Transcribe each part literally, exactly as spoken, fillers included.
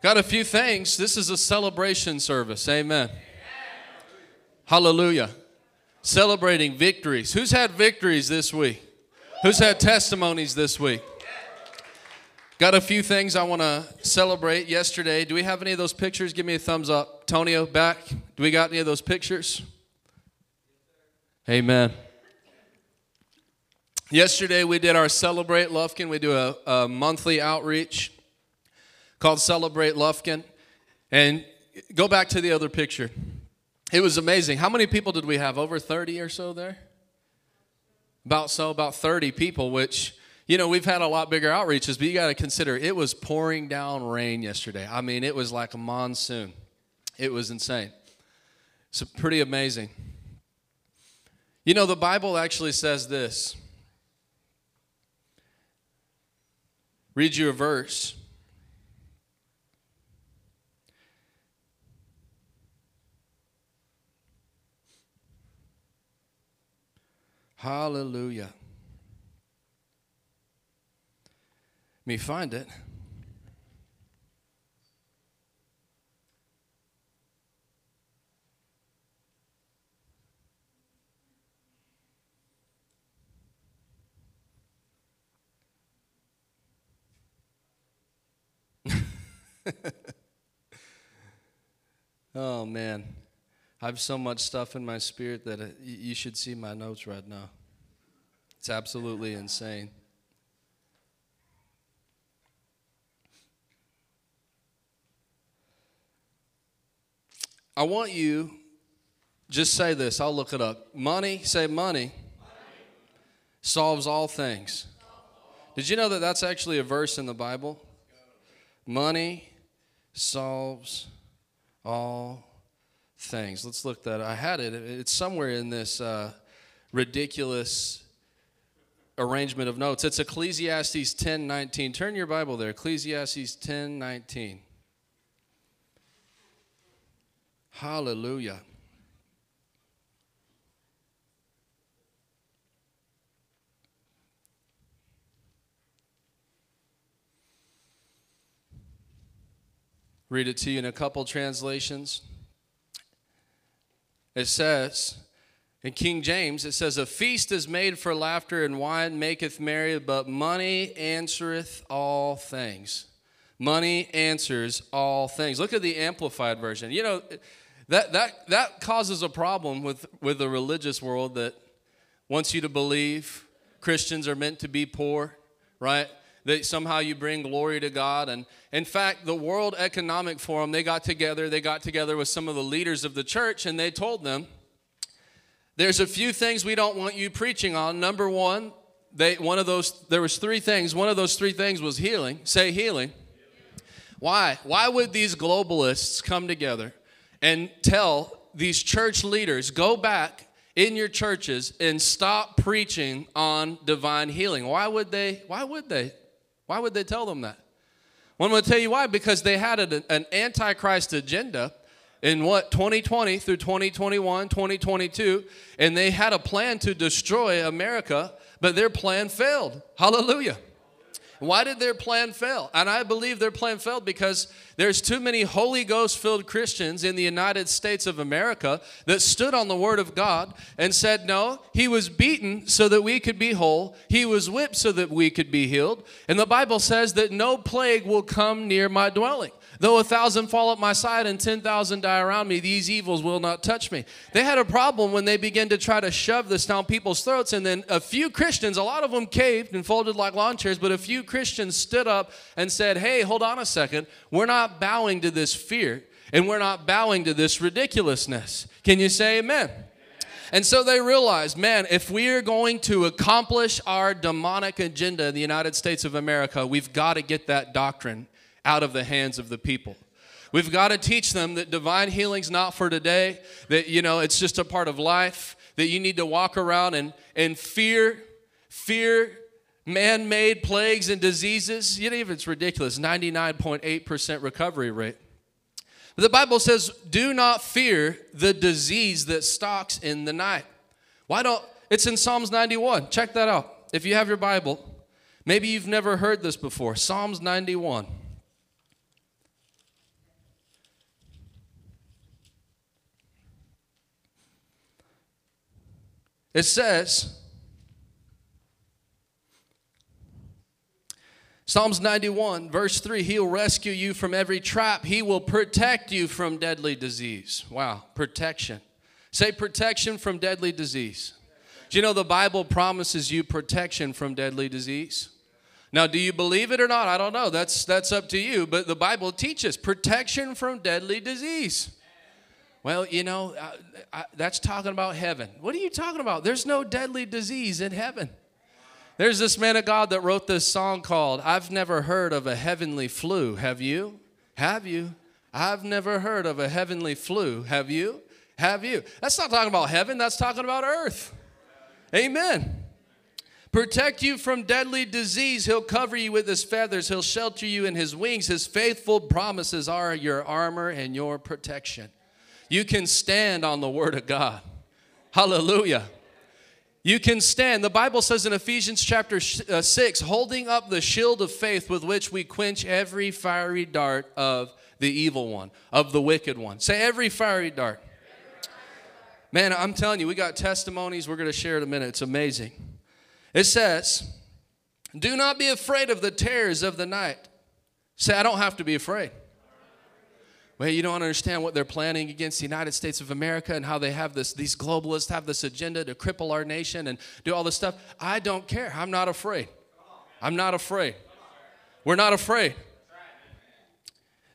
Got a few things. This is a celebration service. Amen. Amen. Hallelujah. Celebrating victories. Who's had victories this week? Who's had testimonies this week? Got a few things I want to celebrate yesterday. Do we have any of those pictures? Give me a thumbs up. Tonio, back. Do we got any of those pictures? Amen. Yesterday we did our Celebrate Lufkin. We do a, a monthly outreach called Celebrate Lufkin. And go back to the other picture. It was amazing. How many people did we have? Over thirty or so there? About so, about thirty people, which, you know, we've had a lot bigger outreaches, but you got to consider it was pouring down rain yesterday. I mean, it was like a monsoon. It was insane. It's pretty amazing. You know, the Bible actually says this. Read you a verse. Hallelujah. Let me find it. Oh, man. I have so much stuff in my spirit that it, you should see my notes right now. It's absolutely insane. I want you, just say this, I'll look it up. Money, say money, money. Solves all things. Did you know that that's actually a verse in the Bible? Money solves all things. Things. Let's look that up. I had it. It's somewhere in this uh, ridiculous arrangement of notes. It's Ecclesiastes ten nineteen. Turn your Bible there. Ecclesiastes ten nineteen. Hallelujah. Read it to you in a couple translations. It says, in King James, it says, a feast is made for laughter and wine maketh merry, but money answereth all things. Money answers all things. Look at the Amplified version. You know, that that that causes a problem with, with the religious world that wants you to believe Christians are meant to be poor, right? That somehow you bring glory to God. And in fact, the World Economic Forum, they got together, they got together with some of the leaders of the church, and they told them, there's a few things we don't want you preaching on. Number one, they, one of those, there was three things. One of those three things was healing. Say healing. Why? Why would these globalists come together and tell these church leaders, go back in your churches and stop preaching on divine healing? Why would they? Why would they? Why would they tell them that? Well, I'm going to tell you why. Because they had an, an antichrist agenda in what, twenty twenty through twenty twenty-one, twenty twenty-two, and they had a plan to destroy America, but their plan failed. Hallelujah. Why did their plan fail? And I believe their plan failed because there's too many Holy Ghost-filled Christians in the United States of America that stood on the Word of God and said, no, he was beaten so that we could be whole. He was whipped so that we could be healed. And the Bible says that no plague will come near my dwelling. Though a thousand fall at my side and ten thousand die around me, these evils will not touch me. They had a problem when they began to try to shove this down people's throats, and then a few Christians, a lot of them caved and folded like lawn chairs, but a few Christians stood up and said, hey, hold on a second. We're not bowing to this fear, and we're not bowing to this ridiculousness. Can you say amen? And so they realized, man, if we are going to accomplish our demonic agenda in the United States of America, we've got to get that doctrine out of the hands of the people. We've got to teach them that divine healing's not for today, that, you know, it's just a part of life, that you need to walk around and, and fear, fear man-made plagues and diseases. You know, it's ridiculous, ninety-nine point eight percent recovery rate. But the Bible says, do not fear the disease that stalks in the night. Why don't, it's in Psalms ninety-one. Check that out. If you have your Bible, maybe you've never heard this before. Psalms ninety-one. It says, Psalms ninety-one, verse three, He'll rescue you from every trap. He will protect you from deadly disease. Wow, protection. Say protection from deadly disease. Do you know the Bible promises you protection from deadly disease? Now, do you believe it or not? I don't know. That's, that's up to you. But the Bible teaches protection from deadly disease. Well, you know, I, I, that's talking about heaven. What are you talking about? There's no deadly disease in heaven. There's this man of God that wrote this song called, I've Never Heard of a Heavenly Flu. Have you? Have you? I've never heard of a heavenly flu. Have you? Have you? That's not talking about heaven. That's talking about earth. Amen. Protect you from deadly disease. He'll cover you with his feathers. He'll shelter you in his wings. His faithful promises are your armor and your protection. You can stand on the word of God. Hallelujah. You can stand. The Bible says in Ephesians chapter six, holding up the shield of faith with which we quench every fiery dart of the evil one, of the wicked one. Say every fiery dart. Man, I'm telling you, we got testimonies. We're going to share in a minute. It's amazing. It says, do not be afraid of the terrors of the night. Say, I don't have to be afraid. Well, you don't understand what they're planning against the United States of America and how they have this, these globalists have this agenda to cripple our nation and do all this stuff. I don't care. I'm not afraid. I'm not afraid. We're not afraid.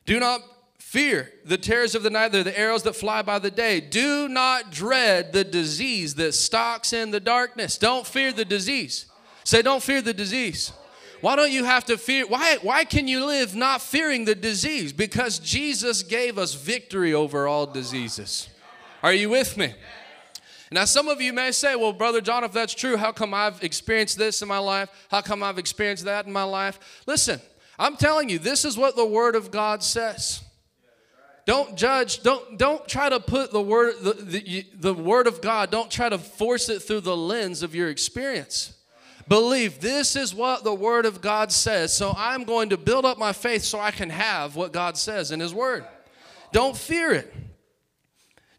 Do not fear the terrors of the night, the arrows that fly by the day. Do not dread the disease that stalks in the darkness. Don't fear the disease. Say, don't fear the disease. Why don't you have to fear? Why, why can you live not fearing the disease? Because Jesus gave us victory over all diseases. Are you with me? Now, some of you may say, well, Brother John, if that's true, how come I've experienced this in my life? How come I've experienced that in my life? Listen, I'm telling you, this is what the Word of God says. Don't judge. Don't, don't try to put the word, the, the, the Word of God, don't try to force it through the lens of your experience. Believe this is what the Word of God says, so I'm going to build up my faith so I can have what God says in His Word. Don't fear it.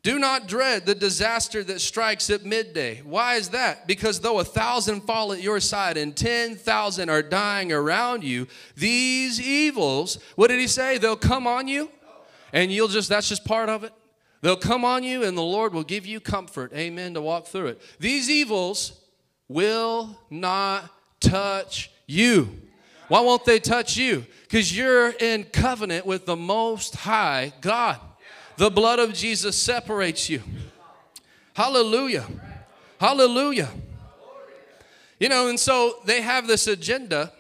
Do not dread the disaster that strikes at midday. Why is that? Because though a thousand fall at your side and ten thousand are dying around you, these evils, what did He say? They'll come on you, and you'll just, that's just part of it. They'll come on you, and the Lord will give you comfort, amen, to walk through it. These evils will not touch you. Why won't they touch you? Because you're in covenant with the Most High God. The blood of Jesus separates you. Hallelujah. Hallelujah. You know, and so they have this agenda.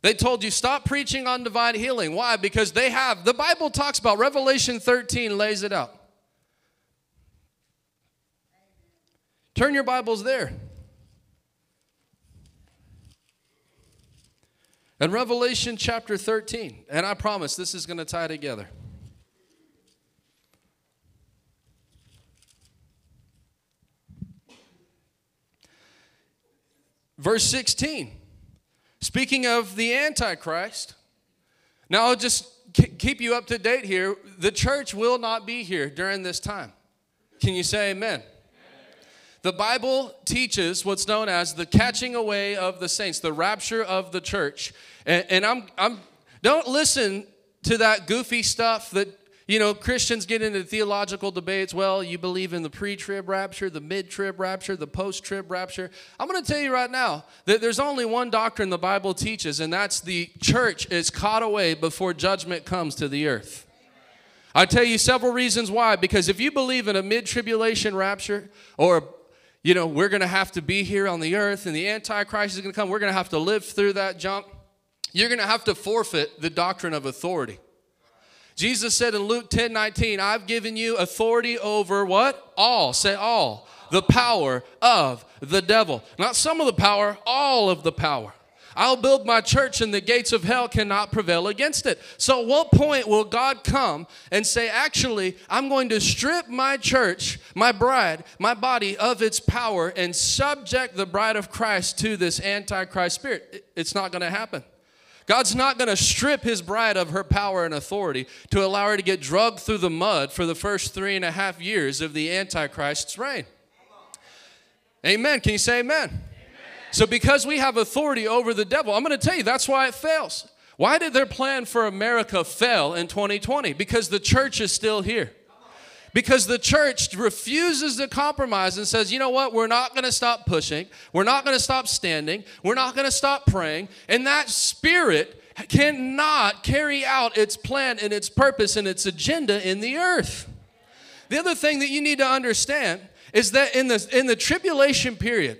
They told you, stop preaching on divine healing. Why? Because they have, the Bible talks about, Revelation thirteen lays it out. Turn your Bibles there. And Revelation chapter thirteen, and I promise this is going to tie together. Verse sixteen, speaking of the Antichrist, now I'll just keep you up to date here. The church will not be here during this time. Can you say amen? The Bible teaches what's known as the catching away of the saints, the rapture of the church. And, and I'm, I'm, don't listen to that goofy stuff that, you know, Christians get into theological debates. Well, you believe in the pre-trib rapture, the mid-trib rapture, the post-trib rapture. I'm going to tell you right now that there's only one doctrine the Bible teaches, and that's the church is caught away before judgment comes to the earth. I tell you several reasons why. Because if you believe in a mid-tribulation rapture or a, you know, we're going to have to be here on the earth and the Antichrist is going to come. We're going to have to live through that jump. you're going to have to forfeit the doctrine of authority. Jesus said in Luke ten nineteen, I've given you authority over what? All. Say all. The power of the devil. Not some of the power, all of the power. I'll build my church and the gates of hell cannot prevail against it. So at what point will God come and say, actually, I'm going to strip my church, my bride, my body of its power and subject the bride of Christ to this antichrist spirit? It's not going to happen. God's not going to strip his bride of her power and authority to allow her to get dragged through the mud for the first three and a half years of the antichrist's reign. Amen. Can you say amen? So because we have authority over the devil, I'm going to tell you, that's why it fails. Why did their plan for America fail in twenty twenty? Because the church is still here. Because the church refuses to compromise and says, you know what, we're not going to stop pushing. We're not going to stop standing. We're not going to stop praying. And that spirit cannot carry out its plan and its purpose and its agenda in the earth. The other thing that you need to understand is that in the, in the tribulation period,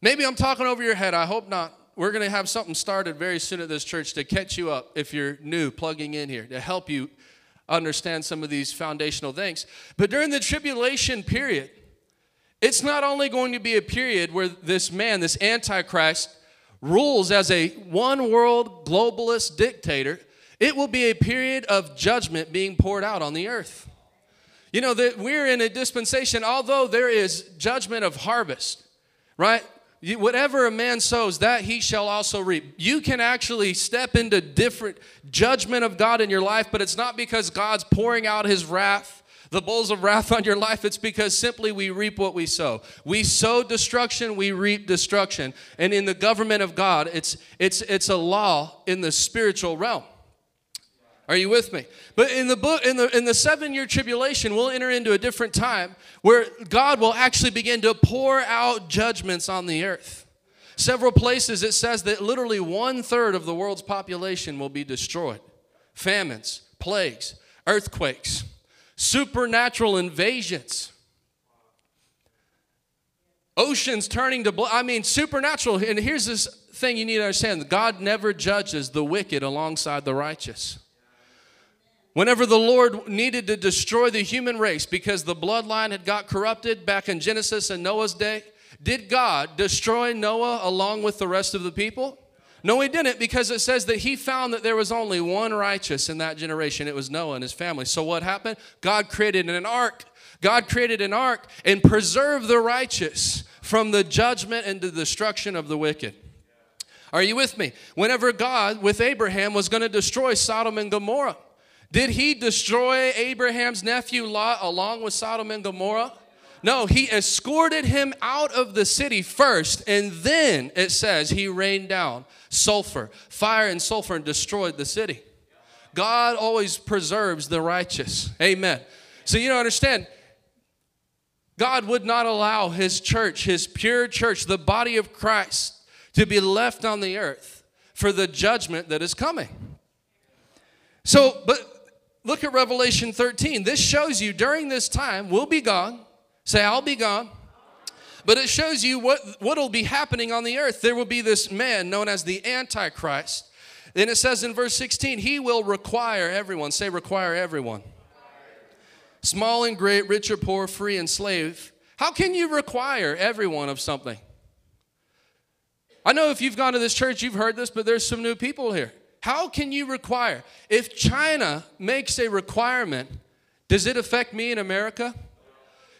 maybe I'm talking over your head. I hope not. We're going to have something started very soon at this church to catch you up if you're new plugging in here, to help you understand some of these foundational things. But during the tribulation period, it's not only going to be a period where this man, this Antichrist, rules as a one-world globalist dictator. It will be a period of judgment being poured out on the earth. You know, that we're in a dispensation, although there is judgment of harvest, right? Whatever a man sows, that he shall also reap. You can actually step into different judgment of God in your life, but it's not because God's pouring out his wrath, the bowls of wrath on your life. It's because simply we reap what we sow. We sow destruction, we reap destruction. And in the government of God, it's, it's, it's a law in the spiritual realm. Are you with me? But in the book, in the in the seven-year tribulation, we'll enter into a different time where God will actually begin to pour out judgments on the earth. Several places it says that literally one-third of the world's population will be destroyed. Famines, plagues, earthquakes, supernatural invasions, oceans turning to blood. I mean, supernatural. And here's this thing you need to understand. God never judges the wicked alongside the righteous. Whenever the Lord needed to destroy the human race because the bloodline had got corrupted back in Genesis and Noah's day, did God destroy Noah along with the rest of the people? No, he didn't, because it says that he found that there was only one righteous in that generation. It was Noah and his family. So what happened? God created an ark. God created an ark and preserved the righteous from the judgment and the destruction of the wicked. Are you with me? Whenever God, with Abraham, was going to destroy Sodom and Gomorrah, did he destroy Abraham's nephew Lot along with Sodom and Gomorrah? No, he escorted him out of the city first, and then it says he rained down sulfur, fire and sulfur, and destroyed the city. God always preserves the righteous. Amen. So you don't understand. God would not allow his church, his pure church, the body of Christ, to be left on the earth for the judgment that is coming. So, but look at Revelation thirteen. This shows you during this time, we'll be gone. Say, I'll be gone. But it shows you what will be happening on the earth. There will be this man known as the Antichrist. And it says in verse sixteen, he will require everyone. Say, require everyone. Small and great, rich or poor, free and slave. How can you require everyone of something? I know if you've gone to this church, you've heard this, but there's some new people here. How can you require? If China makes a requirement, does it affect me in America?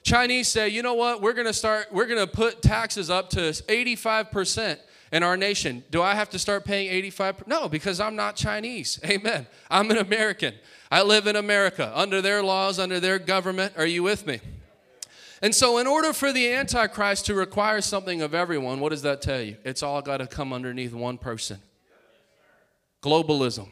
Chinese say, you know what, we're going to start, we're going to put taxes up to eighty-five percent in our nation. Do I have to start paying eighty-five percent? No, because I'm not Chinese. Amen. I'm an American. I live in America under their laws, under their government. Are you with me? And so in order for the Antichrist to require something of everyone, what does that tell you? It's all got to come underneath one person. Globalism,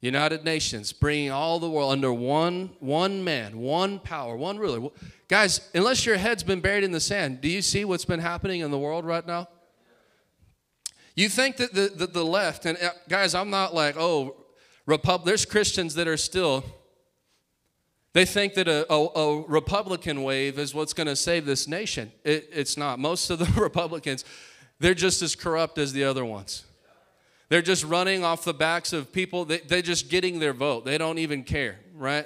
United Nations, bringing all the world under one one man, one power, one ruler. Guys, unless your head's been buried in the sand, do you see what's been happening in the world right now? You think that the, the, the left, and guys, I'm not like, oh, Repub- there's Christians that are still, they think that a, a, a Republican wave is what's going to save this nation. It, it's not. Most of the Republicans, they're just as corrupt as the other ones. They're just running off the backs of people. They, they're just getting their vote. They don't even care, right?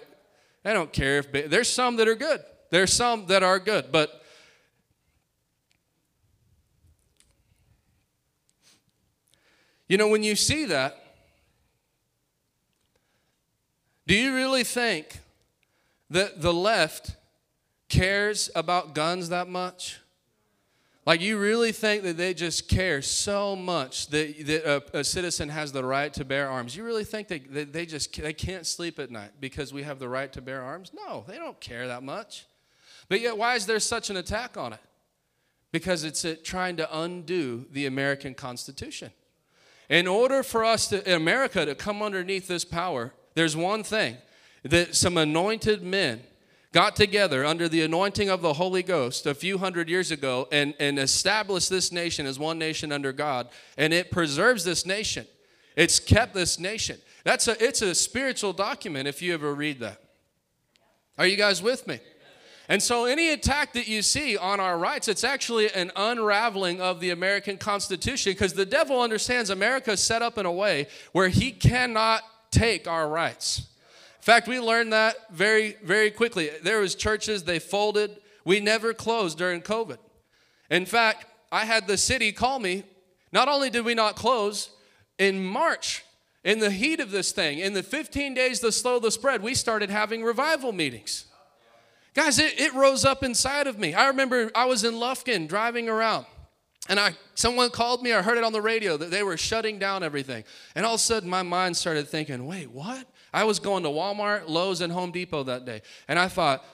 They don't care. If there's some that are good. There's some that are good, but you know, when you see that, do you really think that the left cares about guns that much? Like, you really think that they just care so much that, that a, a citizen has the right to bear arms? You really think that they, they just they can't sleep at night because we have the right to bear arms? No, they don't care that much. But yet, why is there such an attack on it? Because it's it trying to undo the American Constitution. In order for us, to, America, to come underneath this power, there's one thing, that some anointed men got together under the anointing of the Holy Ghost a few hundred years ago and, and established this nation as one nation under God, and it preserves this nation. It's kept this nation. That's a, it's a spiritual document if you ever read that. Are you guys with me? And so any attack that you see on our rights, it's actually an unraveling of the American Constitution, because the devil understands America is set up in a way where he cannot take our rights. In fact, we learned that very, very quickly. There was churches, they folded. We never closed during COVID. In fact, I had the city call me. Not only did we not close, in March, in the heat of this thing, in the fifteen days to slow the spread, we started having revival meetings. Guys, it, it rose up inside of me. I remember I was in Lufkin driving around, and I someone called me. I heard it on the radio that they were shutting down everything. And all of a sudden, my mind started thinking, wait, what? I was going to Walmart, Lowe's, and Home Depot that day. And I thought,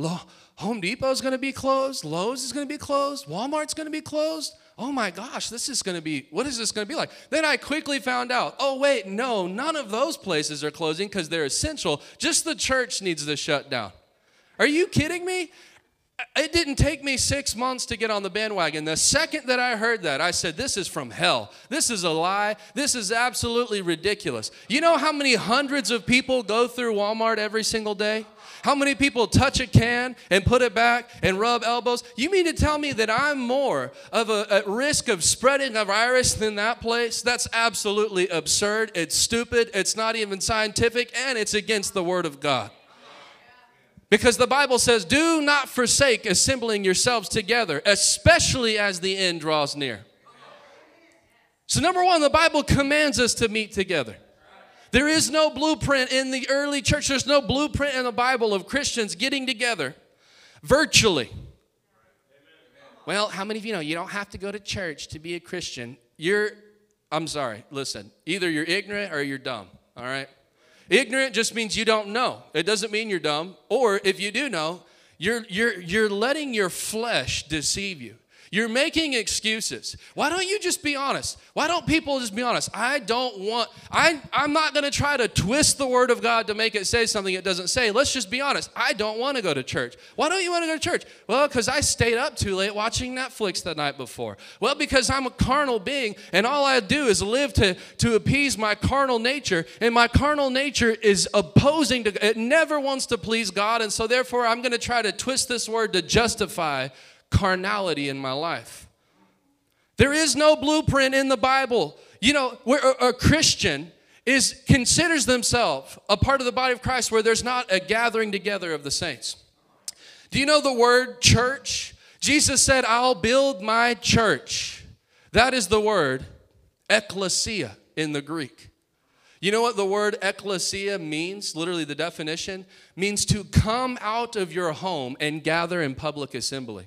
oh, Home Depot's going to be closed. Lowe's is going to be closed. Walmart's going to be closed. Oh, my gosh, this is going to be, what is this going to be like? Then I quickly found out, oh, wait, no, none of those places are closing because they're essential. Just the church needs to shut down. Are you kidding me? It didn't take me six months to get on the bandwagon. The second that I heard that, I said, this is from hell. This is a lie. This is absolutely ridiculous. You know how many hundreds of people go through Walmart every single day? How many people touch a can and put it back and rub elbows? You mean to tell me that I'm more of a, at risk of spreading a virus than that place? That's absolutely absurd. It's stupid. It's not even scientific, and it's against the Word of God. Because the Bible says, do not forsake assembling yourselves together, especially as the end draws near. So number one, the Bible commands us to meet together. There is no blueprint in the early church. There's no blueprint in the Bible of Christians getting together virtually. Well, how many of you know you don't have to go to church to be a Christian? You're, I'm sorry, listen, either you're ignorant or you're dumb, all right? Ignorant just means you don't know. It doesn't mean you're dumb. Or if you do know, you're, you're, you're letting your flesh deceive you. You're making excuses. Why don't you just be honest? Why don't people just be honest? I don't want, I, I'm not going to try to twist the Word of God to make it say something it doesn't say. Let's just be honest. I don't want to go to church. Why don't you want to go to church? Well, because I stayed up too late watching Netflix the night before. Well, because I'm a carnal being, and all I do is live to, to appease my carnal nature, and my carnal nature is opposing to, it never wants to please God, and so therefore I'm going to try to twist this word to justify carnality in my life. There is no blueprint in the Bible. You know, where a, a Christian is considers themselves a part of the body of Christ where there's not a gathering together of the saints. Do you know the word church? Jesus said, I'll build my church. That is the word ecclesia in the Greek. You know what the word ecclesia means? Literally the definition means to come out of your home and gather in public assembly.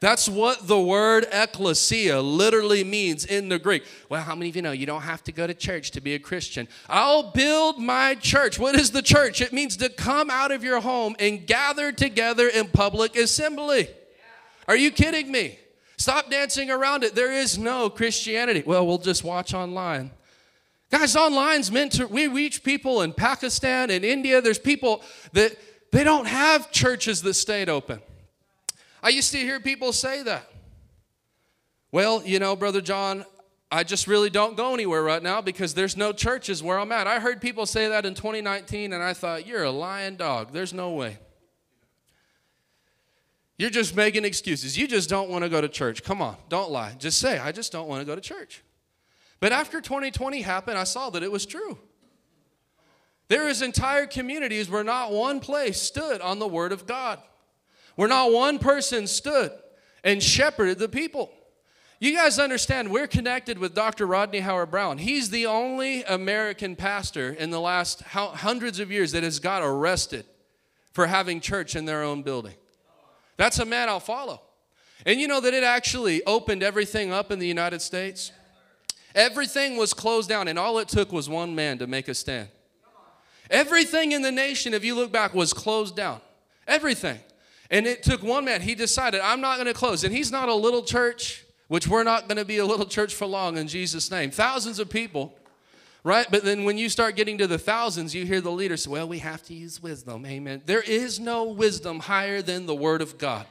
That's what the word ecclesia literally means in the Greek. Well, how many of you know you don't have to go to church to be a Christian? I'll build my church. What is the church? It means to come out of your home and gather together in public assembly. Yeah. Are you kidding me? Stop dancing around it. There is no Christianity. Well, we'll just watch online. Guys, online's meant to, we reach people in Pakistan and India. There's people that they don't have churches that stayed open. I used to hear people say that. Well, you know, Brother John, I just really don't go anywhere right now because there's no churches where I'm at. I heard people say that in twenty nineteen, and I thought, you're a lying dog. There's no way. You're just making excuses. You just don't want to go to church. Come on, don't lie. Just say, I just don't want to go to church. But after twenty twenty happened, I saw that it was true. There is entire communities where not one place stood on the word of God, where not one person stood and shepherded the people. You guys understand, we're connected with Doctor Rodney Howard Brown. He's the only American pastor in the last hundreds of years that has got arrested for having church in their own building. That's a man I'll follow. And you know that it actually opened everything up in the United States? Everything was closed down, and all it took was one man to make a stand. Everything in the nation, if you look back, was closed down. Everything. And it took one man. He decided, I'm not going to close. And he's not a little church, which we're not going to be a little church for long in Jesus' name. Thousands of people, right? But then when you start getting to the thousands, you hear the leader say, well, we have to use wisdom. Amen. There is no wisdom higher than the word of God.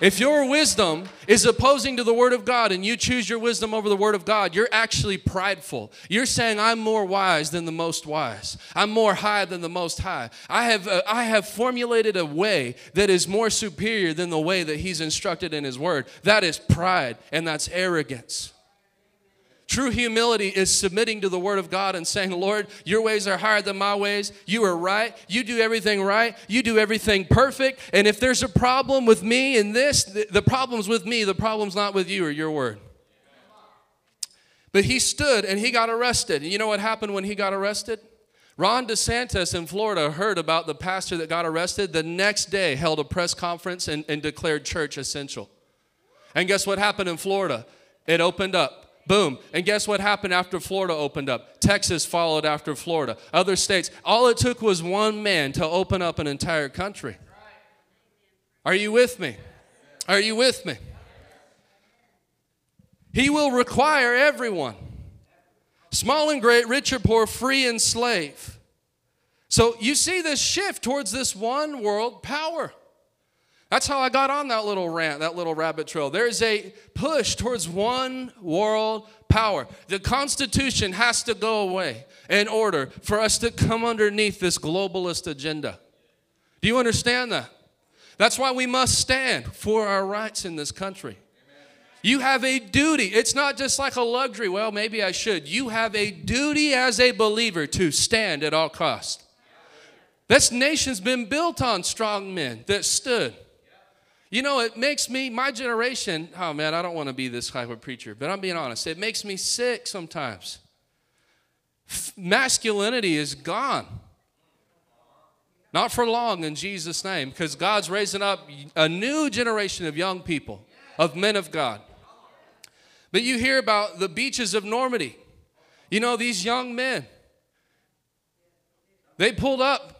If your wisdom is opposing to the word of God and you choose your wisdom over the word of God, you're actually prideful. You're saying, I'm more wise than the most wise. I'm more high than the most high. I have, uh, I have formulated a way that is more superior than the way that he's instructed in his word. That is pride, and that's arrogance. True humility is submitting to the word of God and saying, Lord, your ways are higher than my ways. You are right. You do everything right. You do everything perfect. And if there's a problem with me in this, the problem's with me. The problem's not with you or your word. But he stood and he got arrested. And you know what happened when he got arrested? Ron DeSantis in Florida heard about the pastor that got arrested. The next day held a press conference and, and declared church essential. And guess what happened in Florida? It opened up. Boom. And guess what happened after Florida opened up? Texas followed after Florida. Other states. All it took was one man to open up an entire country. Are you with me? Are you with me? He will require everyone, small and great, rich or poor, free and slave. So you see this shift towards this one world power. That's how I got on that little rant, that little rabbit trail. There's a push towards one world power. The Constitution has to go away in order for us to come underneath this globalist agenda. Do you understand that? That's why we must stand for our rights in this country. You have a duty. It's not just like a luxury. Well, maybe I should. You have a duty as a believer to stand at all costs. This nation's been built on strong men that stood. You know, it makes me, my generation, oh man, I don't want to be this type of preacher, but I'm being honest. It makes me sick sometimes. F- masculinity is gone. Not for long in Jesus' name, because God's raising up a new generation of young people, of men of God. But you hear about the beaches of Normandy. You know, these young men, they pulled up.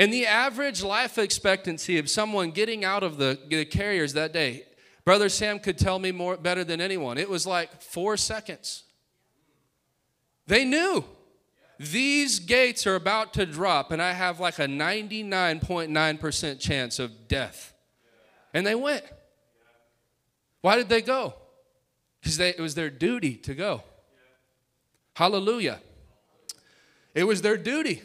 And the average life expectancy of someone getting out of the, the carriers that day, Brother Sam could tell me more better than anyone. It was like four seconds. They knew these gates are about to drop, and I have like a ninety-nine point nine percent chance of death. And they went. Why did they go? Because it was their duty to go. Hallelujah. It was their duty.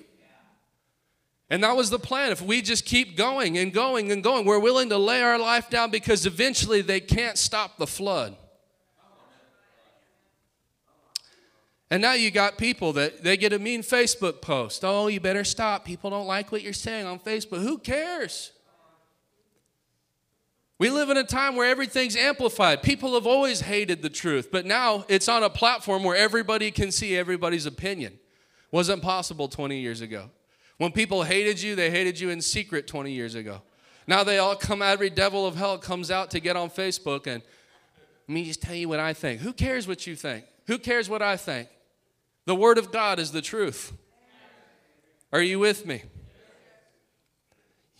And that was the plan. If we just keep going and going and going, we're willing to lay our life down because eventually they can't stop the flood. And now you got people that they get a mean Facebook post. Oh, you better stop. People don't like what you're saying on Facebook. Who cares? We live in a time where everything's amplified. People have always hated the truth, but now it's on a platform where everybody can see everybody's opinion. Wasn't possible twenty years ago. When people hated you, they hated you in secret twenty years ago. Now they all come, every devil of hell comes out to get on Facebook and let me just tell you what I think. Who cares what you think? Who cares what I think? The word of God is the truth. Are you with me?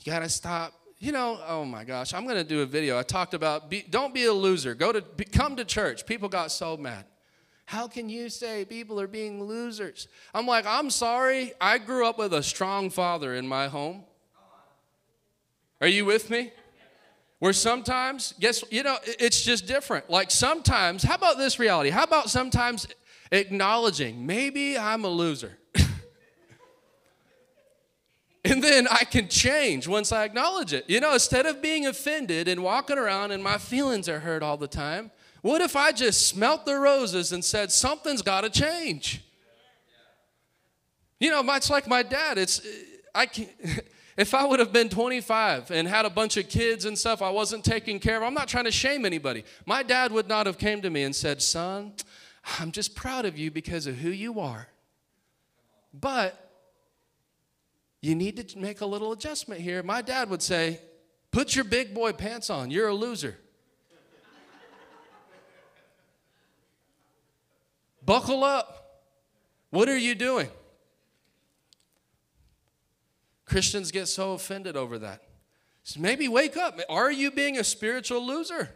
You got to stop. You know, oh my gosh, I'm going to do a video. I talked about be, don't be a loser. Go to be, come to church. People got so mad. How can you say people are being losers? I'm like, I'm sorry. I grew up with a strong father in my home. Are you with me? Where sometimes, guess, you know, it's just different. Like sometimes, how about this reality? How about sometimes acknowledging, maybe I'm a loser. And then I can change once I acknowledge it. You know, instead of being offended and walking around and my feelings are hurt all the time, What if I just smelt the roses and said, something's got to change? You know, it's like my dad. It's I can't, if I would have been twenty-five and had a bunch of kids and stuff I wasn't taking care of, I'm not trying to shame anybody. My dad would not have came to me and said, son, I'm just proud of you because of who you are. But you need to make a little adjustment here. My dad would say, put your big boy pants on. You're a loser. Buckle up. What are you doing? Christians get so offended over that. So maybe wake up. Are you being a spiritual loser?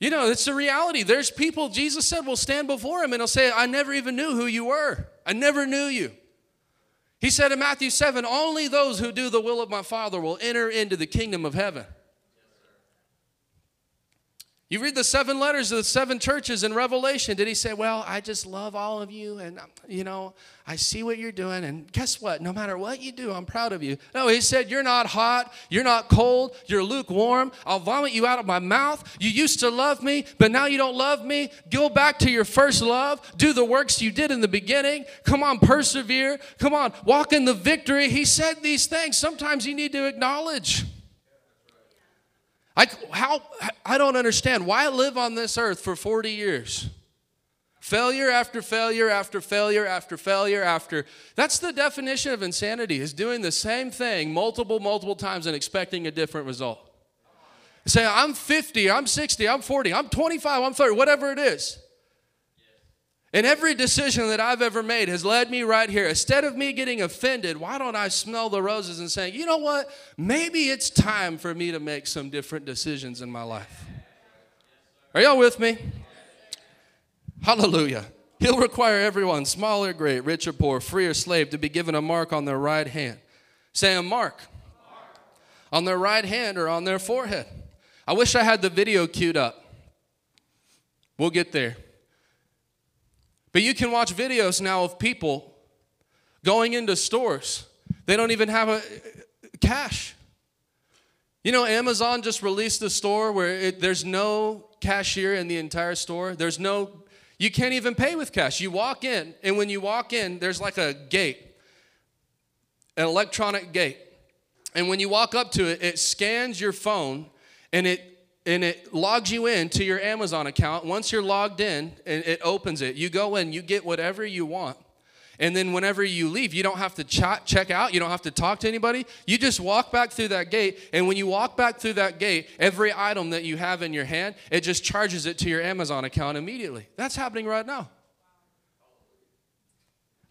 You know, it's the reality. There's people, Jesus said, will stand before him and he'll say, I never even knew who you were. I never knew you. He said in Matthew seven, only those who do the will of my Father will enter into the kingdom of heaven. You read the seven letters of the seven churches in Revelation. Did he say, well, I just love all of you, and, you know, I see what you're doing, and guess what? No matter what you do, I'm proud of you. No, he said, you're not hot, you're not cold, you're lukewarm. I'll vomit you out of my mouth. You used to love me, but now you don't love me. Go back to your first love. Do the works you did in the beginning. Come on, persevere. Come on, walk in the victory. He said these things. Sometimes you need to acknowledge. I, how, I don't understand. Why live on this earth for forty years? Failure after failure after failure after failure after. That's the definition of insanity, is doing the same thing multiple, multiple times and expecting a different result. Say, I'm fifty, I'm sixty, I'm forty, I'm twenty-five, I'm thirty, whatever it is. And every decision that I've ever made has led me right here. Instead of me getting offended, why don't I smell the roses and say, you know what? Maybe it's time for me to make some different decisions in my life. Are y'all with me? Hallelujah. He'll require everyone, small or great, rich or poor, free or slave, to be given a mark on their right hand. Say a mark. On their right hand or on their forehead. I wish I had the video queued up. We'll get there. But you can watch videos now of people going into stores. They don't even have a, cash. You know, Amazon just released a store where it, there's no cashier in the entire store. There's no, you can't even pay with cash. You walk in, and when you walk in, there's like a gate, an electronic gate. And when you walk up to it, it scans your phone, and it And it logs you in to your Amazon account. Once you're logged in, and it opens it. You go in, you get whatever you want. And then whenever you leave, you don't have to ch- check out. You don't have to talk to anybody. You just walk back through that gate. And when you walk back through that gate, every item that you have in your hand, it just charges it to your Amazon account immediately. That's happening right now.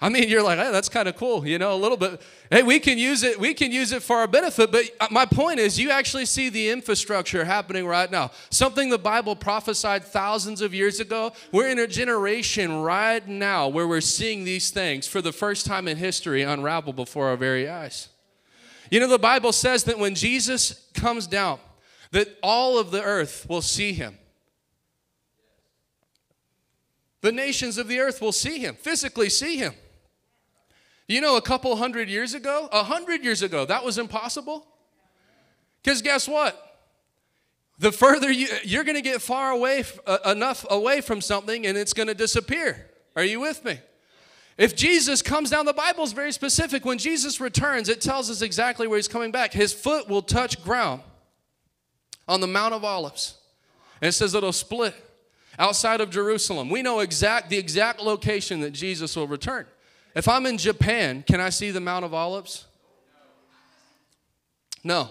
I mean, you're like, hey, that's kind of cool, you know, a little bit. Hey, we can use it. We can use it for our benefit. But my point is, you actually see the infrastructure happening right now. Something the Bible prophesied thousands of years ago. We're in a generation right now where we're seeing these things for the first time in history unravel before our very eyes. You know, the Bible says that when Jesus comes down, that all of the earth will see him. The nations of the earth will see him, physically see him. You know, a couple hundred years ago, a hundred years ago, that was impossible. Because guess what? The further you, you're going to get far away, uh, enough away from something, and it's going to disappear. Are you with me? If Jesus comes down, the Bible's very specific. When Jesus returns, it tells us exactly where he's coming back. His foot will touch ground on the Mount of Olives. And it says it'll split outside of Jerusalem. We know exact the exact location that Jesus will return. If I'm in Japan, can I see the Mount of Olives? No.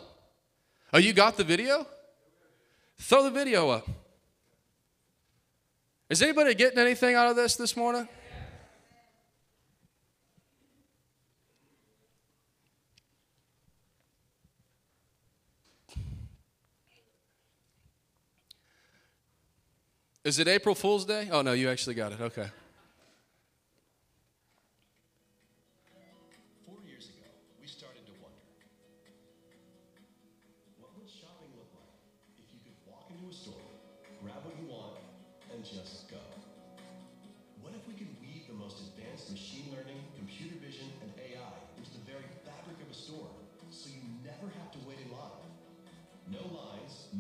Oh, you got the video? Throw the video up. Is anybody getting anything out of this this morning? Is it April Fool's Day? Oh, no, you actually got it. Okay.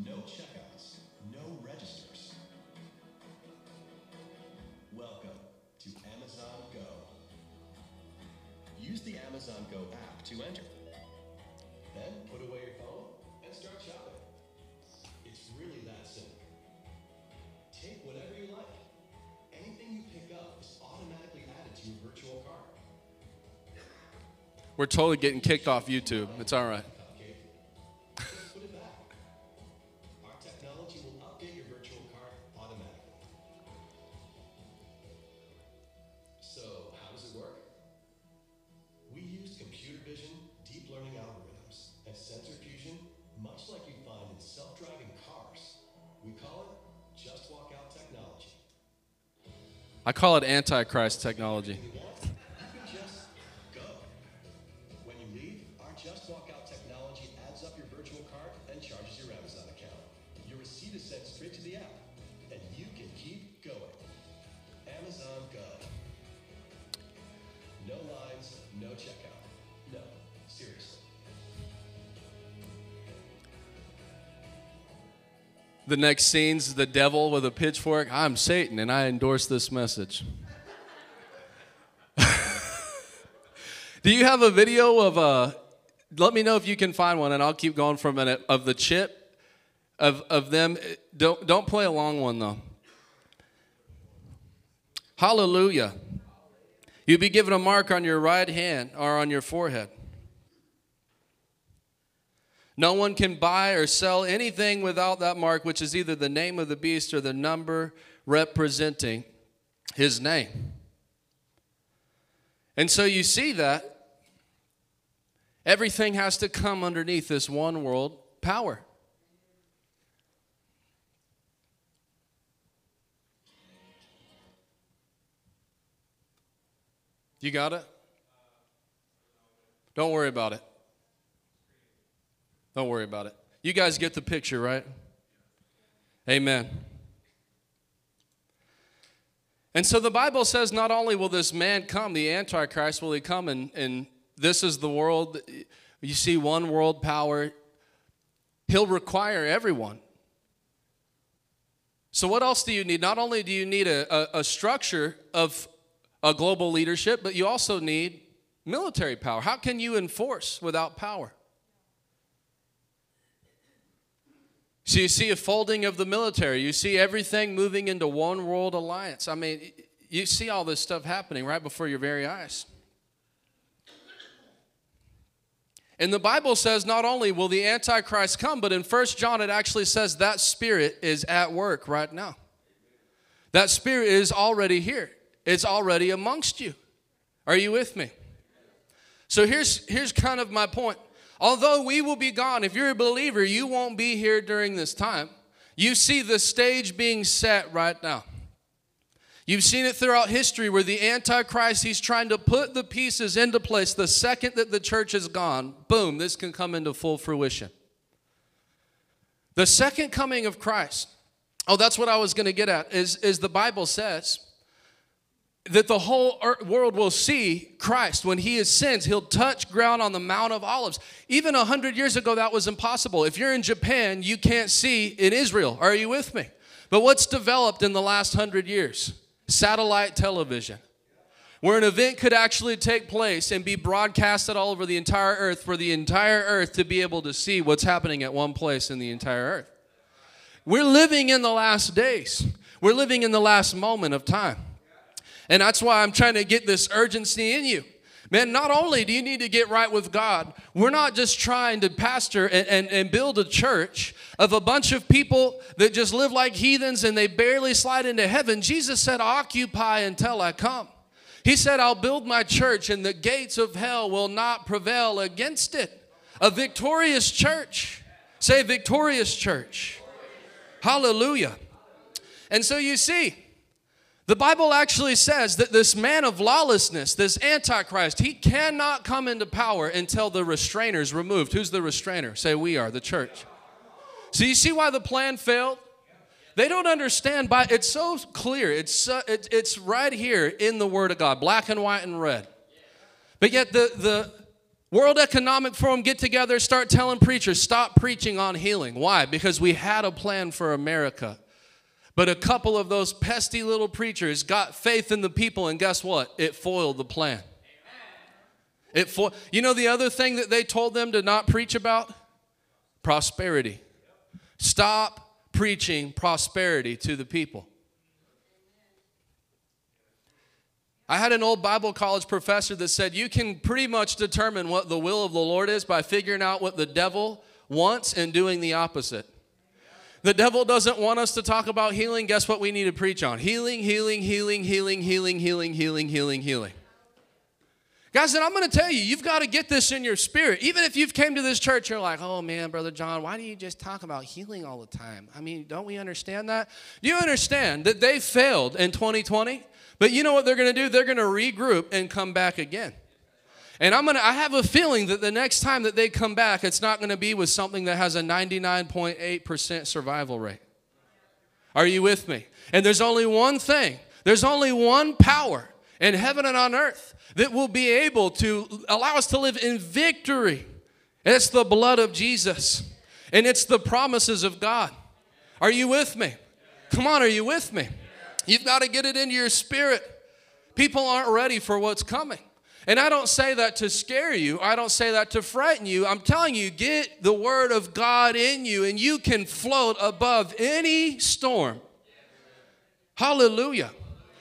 No checkout, no registers. Amazon Go app to enter. Then put away your phone and start shopping. It's really that simple. Take whatever you like. Anything you pick up is automatically added to your virtual cart. We're totally getting kicked off YouTube. It's all right. I call it Antichrist technology. Just go. When you leave, our Just Walk Out technology adds up your virtual card and charges your Amazon account. Your receipt is sent straight to the app, and you can keep going. Amazon Go. No lines, no checkout. No, seriously. The next scene's the devil with a pitchfork. I'm Satan, and I endorse this message. Do you have a video of a, let me know if you can find one, and I'll keep going for a minute, of the chip, of, of them. Don't, don't play a long one, though. Hallelujah. You'll be given a mark on your right hand or on your forehead. No one can buy or sell anything without that mark, which is either the name of the beast or the number representing his name. And so you see that everything has to come underneath this one world power. You got it? Don't worry about it. Don't worry about it. You guys get the picture, right? Amen. And so the Bible says not only will this man come, the Antichrist, will he come, and, and this is the world. You see one world power. He'll require everyone. So what else do you need? Not only do you need a, a, a structure of a global leadership, but you also need military power. How can you enforce without power? So you see a folding of the military. You see everything moving into one world alliance. I mean, you see all this stuff happening right before your very eyes. And the Bible says not only will the Antichrist come, but in First John it actually says that spirit is at work right now. That spirit is already here. It's already amongst you. Are you with me? So here's, here's kind of my point. Although we will be gone, if you're a believer, you won't be here during this time. You see the stage being set right now. You've seen it throughout history where the Antichrist, he's trying to put the pieces into place. The second that the church is gone, boom, this can come into full fruition. The second coming of Christ, oh, that's what I was going to get at, is, is the Bible says that the whole world will see Christ. When he ascends, he'll touch ground on the Mount of Olives. Even one hundred years ago, that was impossible. If you're in Japan, you can't see in Israel. Are you with me? But what's developed in the last one hundred years? Satellite television, where an event could actually take place and be broadcasted all over the entire earth for the entire earth to be able to see what's happening at one place in the entire earth. We're living in the last days. We're living in the last moment of time. And that's why I'm trying to get this urgency in you. Man, not only do you need to get right with God, we're not just trying to pastor and, and, and build a church of a bunch of people that just live like heathens and they barely slide into heaven. Jesus said, occupy until I come. He said, I'll build my church and the gates of hell will not prevail against it. A victorious church. Say victorious church. Hallelujah. And so you see, the Bible actually says that this man of lawlessness, this Antichrist, he cannot come into power until the restrainer is removed. Who's the restrainer? Say we are, the church. So you see why the plan failed? They don't understand. By, it's so clear. It's, so, it, it's right here in the Word of God, black and white and red. But yet the, the World Economic Forum get together, start telling preachers, stop preaching on healing. Why? Because we had a plan for America. But a couple of those pesky little preachers got faith in the people, and guess what? It foiled the plan. Amen. It for, you know the other thing that they told them to not preach about? Prosperity. Stop preaching prosperity to the people. I had an old Bible college professor that said, you can pretty much determine what the will of the Lord is by figuring out what the devil wants and doing the opposite. The devil doesn't want us to talk about healing. Guess what we need to preach on? Healing, healing, healing, healing, healing, healing, healing, healing, healing. Guys, and I'm going to tell you, you've got to get this in your spirit. Even if you've came to this church, you're like, oh man, Brother John, why do you just talk about healing all the time? I mean, don't we understand that? Do you understand that they failed in twenty twenty? But you know what they're going to do? They're going to regroup and come back again. And I'm going to, I have a feeling that the next time that they come back, it's not going to be with something that has a ninety-nine point eight percent survival rate. Are you with me? And there's only one thing. There's only one power in heaven and on earth that will be able to allow us to live in victory. And it's the blood of Jesus. And it's the promises of God. Are you with me? Come on, are you with me? You've got to get it into your spirit. People aren't ready for what's coming. And I don't say that to scare you. I don't say that to frighten you. I'm telling you, get the word of God in you, and you can float above any storm. Hallelujah.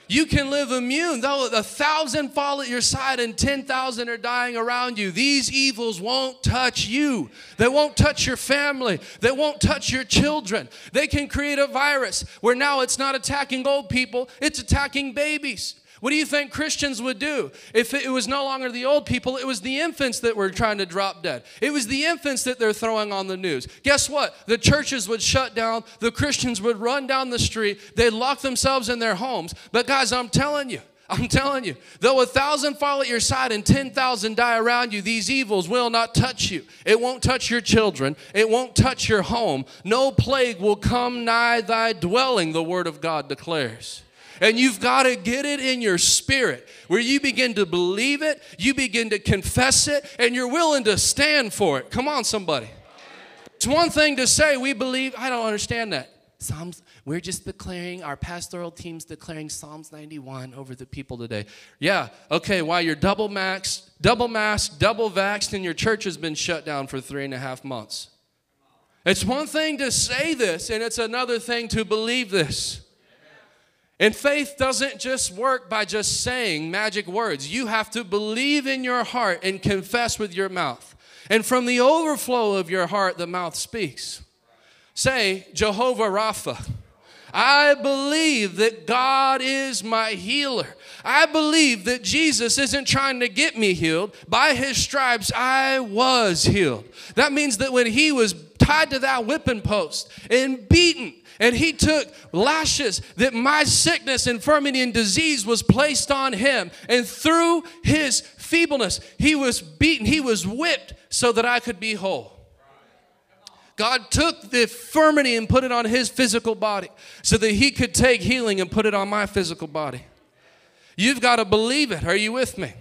You can live immune, though a thousand fall at your side and ten thousand are dying around you. These evils won't touch you. They won't touch your family. They won't touch your children. They can create a virus where now it's not attacking old people, it's attacking babies. What do you think Christians would do if it was no longer the old people? It was the infants that were trying to drop dead. It was the infants that they're throwing on the news. Guess what? The churches would shut down. The Christians would run down the street. They'd lock themselves in their homes. But guys, I'm telling you, I'm telling you, though a thousand fall at your side and ten thousand die around you, these evils will not touch you. It won't touch your children. It won't touch your home. No plague will come nigh thy dwelling, the word of God declares. And you've got to get it in your spirit where you begin to believe it, you begin to confess it, and you're willing to stand for it. Come on, somebody. It's one thing to say we believe. I don't understand that. Psalms, we're just declaring, our pastoral team's declaring Psalms ninety-one over the people today. Yeah, okay, while you're double maxed, double masked, double vaxxed, and your church has been shut down for three and a half months. It's one thing to say this, and it's another thing to believe this. And faith doesn't just work by just saying magic words. You have to believe in your heart and confess with your mouth. And from the overflow of your heart, the mouth speaks. Say, Jehovah Rapha. I believe that God is my healer. I believe that Jesus isn't trying to get me healed. By his stripes, I was healed. That means that when he was tied to that whipping post and beaten, and he took lashes that my sickness, infirmity, and disease was placed on him. And through his feebleness, he was beaten. He was whipped so that I could be whole. God took the infirmity and put it on his physical body so that he could take healing and put it on my physical body. You've got to believe it. Are you with me?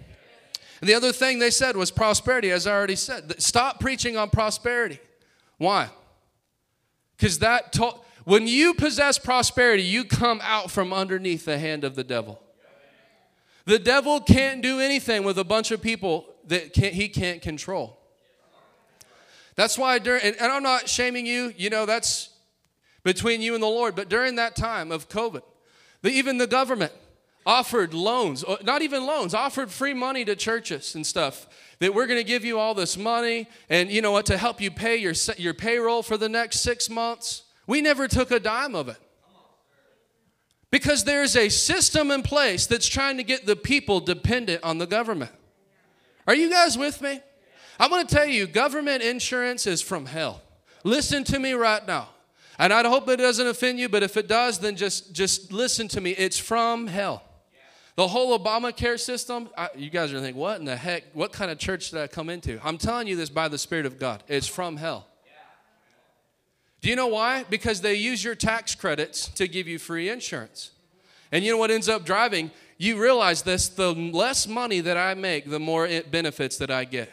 And the other thing they said was prosperity, as I already said. Stop preaching on prosperity. Why? Because that taught... When you possess prosperity, you come out from underneath the hand of the devil. The devil can't do anything with a bunch of people that can't, he can't control. That's why, during, and I'm not shaming you, you know, that's between you and the Lord, but during that time of COVID, the, even the government offered loans, not even loans, offered free money to churches and stuff. That we're going to give you all this money and, you know what, to help you pay your, your payroll for the next six months. We never took a dime of it because there's a system in place that's trying to get the people dependent on the government. Are you guys with me? I'm going to tell you, government insurance is from hell. Listen to me right now. And I hope it doesn't offend you, but if it does, then just, just listen to me. It's from hell. The whole Obamacare system, I, you guys are thinking, what in the heck? What kind of church did I come into? I'm telling you this by the Spirit of God. It's from hell. Do you know why? Because they use your tax credits to give you free insurance. And you know what ends up driving? You realize this, the less money that I make, the more it benefits that I get.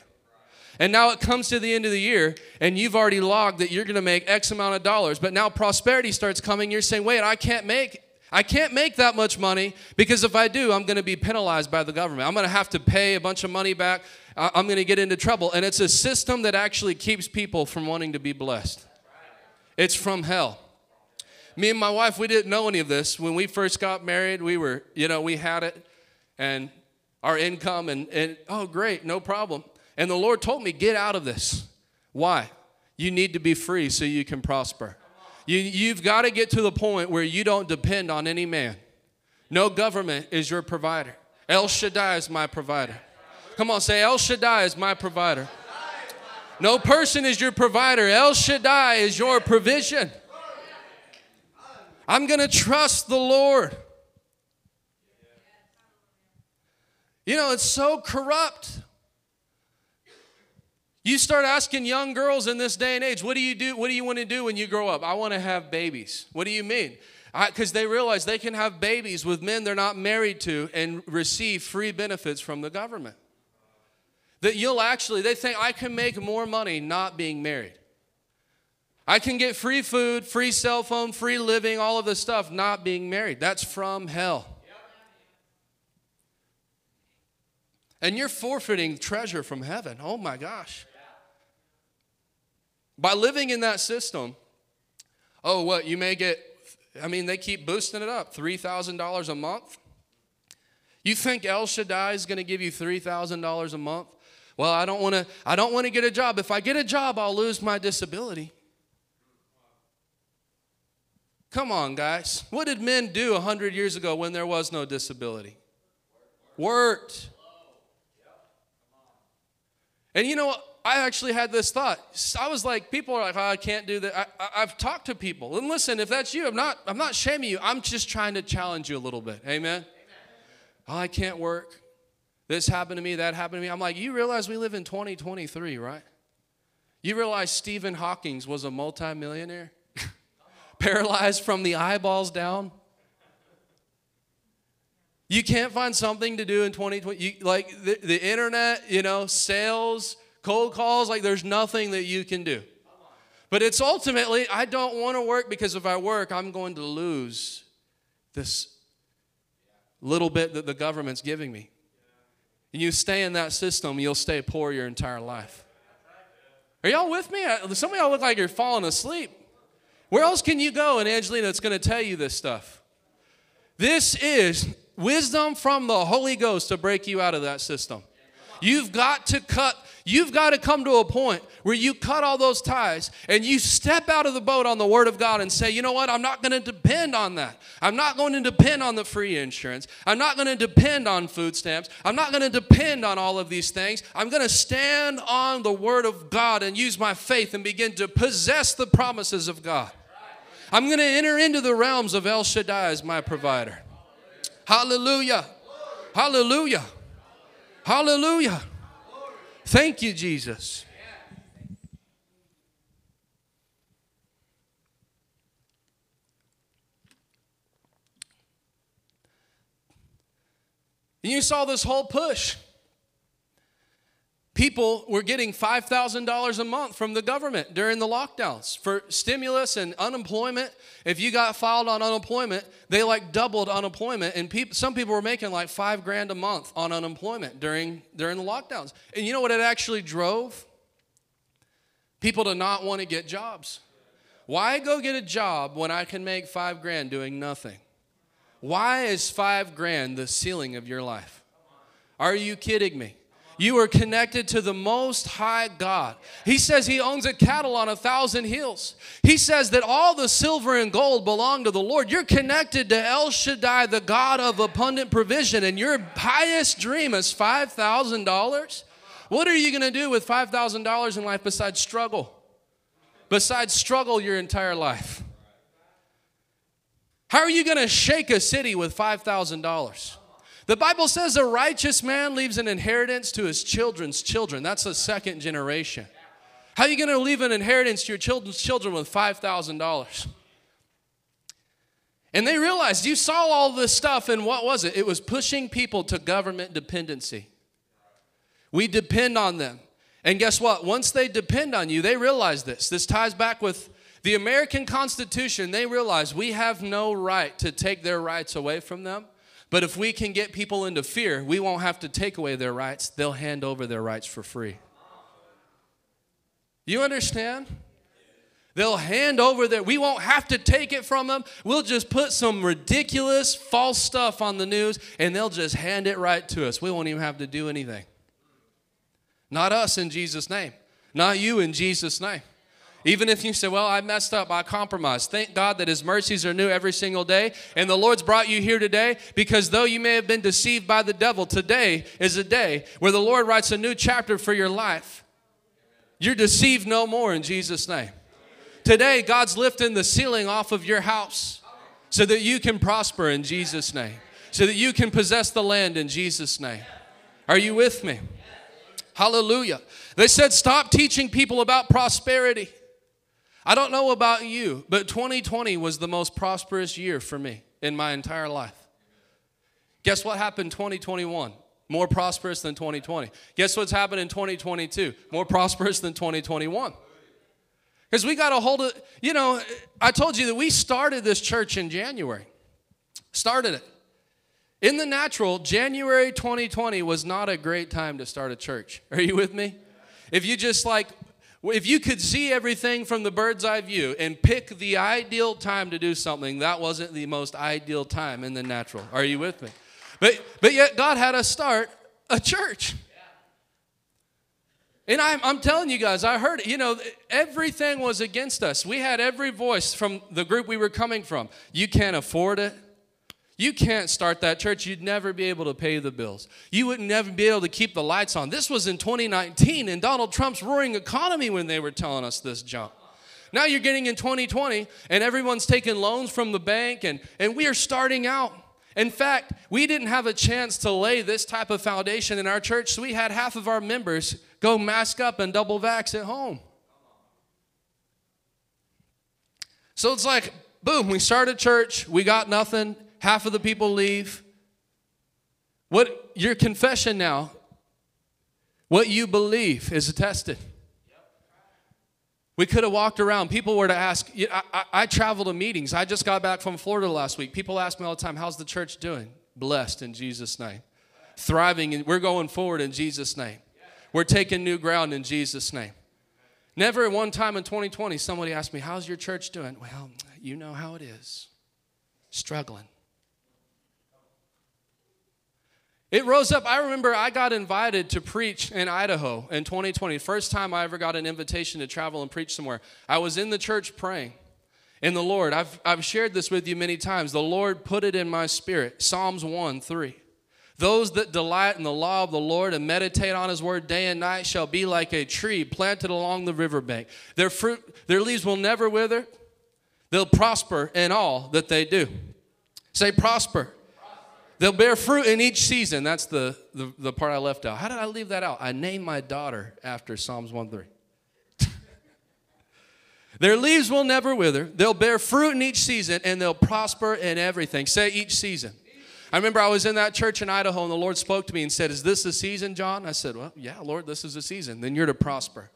And now it comes to the end of the year, and you've already logged that you're going to make X amount of dollars, but now prosperity starts coming. You're saying, wait, I can't make I can't make that much money because if I do, I'm going to be penalized by the government. I'm going to have to pay a bunch of money back. I'm going to get into trouble. And it's a system that actually keeps people from wanting to be blessed. It's from hell. Me and my wife, we didn't know any of this. When we first got married, we were, you know, we had it and our income and, and oh, great, no problem. And the Lord told me, get out of this. Why? You need to be free so you can prosper. You, you've got to get to the point where you don't depend on any man. No government is your provider. El Shaddai is my provider. Come on, say, El Shaddai is my provider. No person is your provider. El Shaddai is your provision. I'm going to trust the Lord. You know, it's so corrupt. You start asking young girls in this day and age, what do you do? What do you want to do when you grow up? I want to have babies. What do you mean? Because they realize they can have babies with men they're not married to and receive free benefits from the government. That you'll actually, they think, I can make more money not being married. I can get free food, free cell phone, free living, all of this stuff not being married. That's from hell. And you're forfeiting treasure from heaven. Oh my gosh. By living in that system, oh, what, you may get, I mean, they keep boosting it up, three thousand dollars a month. You think El Shaddai is going to give you three thousand dollars a month? Well, I don't want to, I don't want to get a job. If I get a job, I'll lose my disability. Come on, guys. What did men do one hundred years ago when there was no disability? Worked. And you know what? I actually had this thought. I was like, people are like, oh, I can't do that. I, I, I've talked to people. And listen, if that's you, I'm not, I'm not shaming you. I'm just trying to challenge you a little bit. Amen? Amen. Oh, I can't work. This happened to me. That happened to me. I'm like, you realize we live in twenty twenty-three, right? You realize Stephen Hawking was a multimillionaire? Paralyzed from the eyeballs down? You can't find something to do in twenty twenty. You, like the, the internet, you know, sales, cold calls, like there's nothing that you can do. But it's ultimately, I don't want to work because if I work, I'm going to lose this little bit that the government's giving me. And you stay in that system, you'll stay poor your entire life. Are y'all with me? Some of y'all look like you're falling asleep. Where else can you go? And Angelina, it's going to tell you this stuff. This is wisdom from the Holy Ghost to break you out of that system. You've got to cut, you've got to come to a point where you cut all those ties and you step out of the boat on the Word of God and say, you know what, I'm not going to depend on that. I'm not going to depend on the free insurance. I'm not going to depend on food stamps. I'm not going to depend on all of these things. I'm going to stand on the Word of God and use my faith and begin to possess the promises of God. I'm going to enter into the realms of El Shaddai as my provider. Hallelujah. Hallelujah. Hallelujah. Thank you, Jesus. And you saw this whole push. People were getting five thousand dollars a month from the government during the lockdowns for stimulus and unemployment. If you got filed on unemployment, they like doubled unemployment. And people, some people were making like five grand a month on unemployment during, during the lockdowns. And you know what it actually drove? People to not want to get jobs. Why go get a job when I can make five grand doing nothing? Why is five grand the ceiling of your life? Are you kidding me? You are connected to the Most High God. He says he owns a cattle on a thousand hills. He says that all the silver and gold belong to the Lord. You're connected to El Shaddai, the God of abundant provision, and your highest dream is five thousand dollars. What are you going to do with five thousand dollars in life besides struggle? Besides struggle your entire life? How are you going to shake a city with five thousand dollars? The Bible says a righteous man leaves an inheritance to his children's children. That's the second generation. How are you going to leave an inheritance to your children's children with five thousand dollars? And they realized you saw all this stuff, and what was it? It was pushing people to government dependency. We depend on them. And guess what? Once they depend on you, they realize this. This ties back with The American Constitution, they realize we have no right to take their rights away from them. But if we can get people into fear, we won't have to take away their rights. They'll hand over their rights for free. You understand? They'll hand over their, we won't have to take it from them. We'll just put some ridiculous, false stuff on the news, and they'll just hand it right to us. We won't even have to do anything. Not us in Jesus' name. Not you in Jesus' name. Even if you say, well, I messed up, I compromised. Thank God that his mercies are new every single day. And the Lord's brought you here today because though you may have been deceived by the devil, today is a day where the Lord writes a new chapter for your life. You're deceived no more in Jesus' name. Today, God's lifting the ceiling off of your house so that you can prosper in Jesus' name, so that you can possess the land in Jesus' name. Are you with me? Hallelujah. They said, stop teaching people about prosperity. I don't know about you, but twenty twenty was the most prosperous year for me in my entire life. Guess what happened twenty twenty-one? More prosperous than twenty twenty. Guess what's happened in twenty twenty-two? More prosperous than twenty twenty-one. Because we got a hold of, you know, I told you that we started this church in January. Started it. In the natural, January twenty twenty was not a great time to start a church. Are you with me? If you just like... If you could see everything from the bird's eye view and pick the ideal time to do something, that wasn't the most ideal time in the natural. Are you with me? But but yet God had us start a church. And I'm, I'm telling you guys, I heard it. You know, everything was against us. We had every voice from the group we were coming from. You can't afford it. You can't start that church. You'd never be able to pay the bills. You would never be able to keep the lights on. This was in twenty nineteen in Donald Trump's roaring economy when they were telling us this junk. Now you're getting in twenty twenty and everyone's taking loans from the bank and, and we are starting out. In fact, we didn't have a chance to lay this type of foundation in our church, so we had half of our members go mask up and double vax at home. So it's like, boom, we started church, we got nothing. Half of the people leave. What your confession now, what you believe is attested. We could have walked around. People were to ask, I, I, I travel to meetings. I just got back from Florida last week. People ask me all the time, how's the church doing? Blessed in Jesus' name. Thriving. And we're going forward in Jesus' name. We're taking new ground in Jesus' name. Never at one time in twenty twenty, somebody asked me, how's your church doing? Well, you know how it is. Struggling. It rose up. I remember I got invited to preach in Idaho in twenty twenty. First time I ever got an invitation to travel and preach somewhere. I was in the church praying. And the Lord, I've, I've shared this with you many times. The Lord put it in my spirit. Psalms one three. Those that delight in the law of the Lord and meditate on his word day and night shall be like a tree planted along the riverbank. Their fruit, their leaves will never wither. They'll prosper in all that they do. Say prosper. They'll bear fruit in each season. That's the, the, the part I left out. How did I leave that out? I named my daughter after Psalms one three. Their leaves will never wither. They'll bear fruit in each season, and they'll prosper in everything. Say each season. I remember I was in that church in Idaho, and the Lord spoke to me and said, is this the season, John? I said, well, yeah, Lord, this is the season. Then you're to prosper.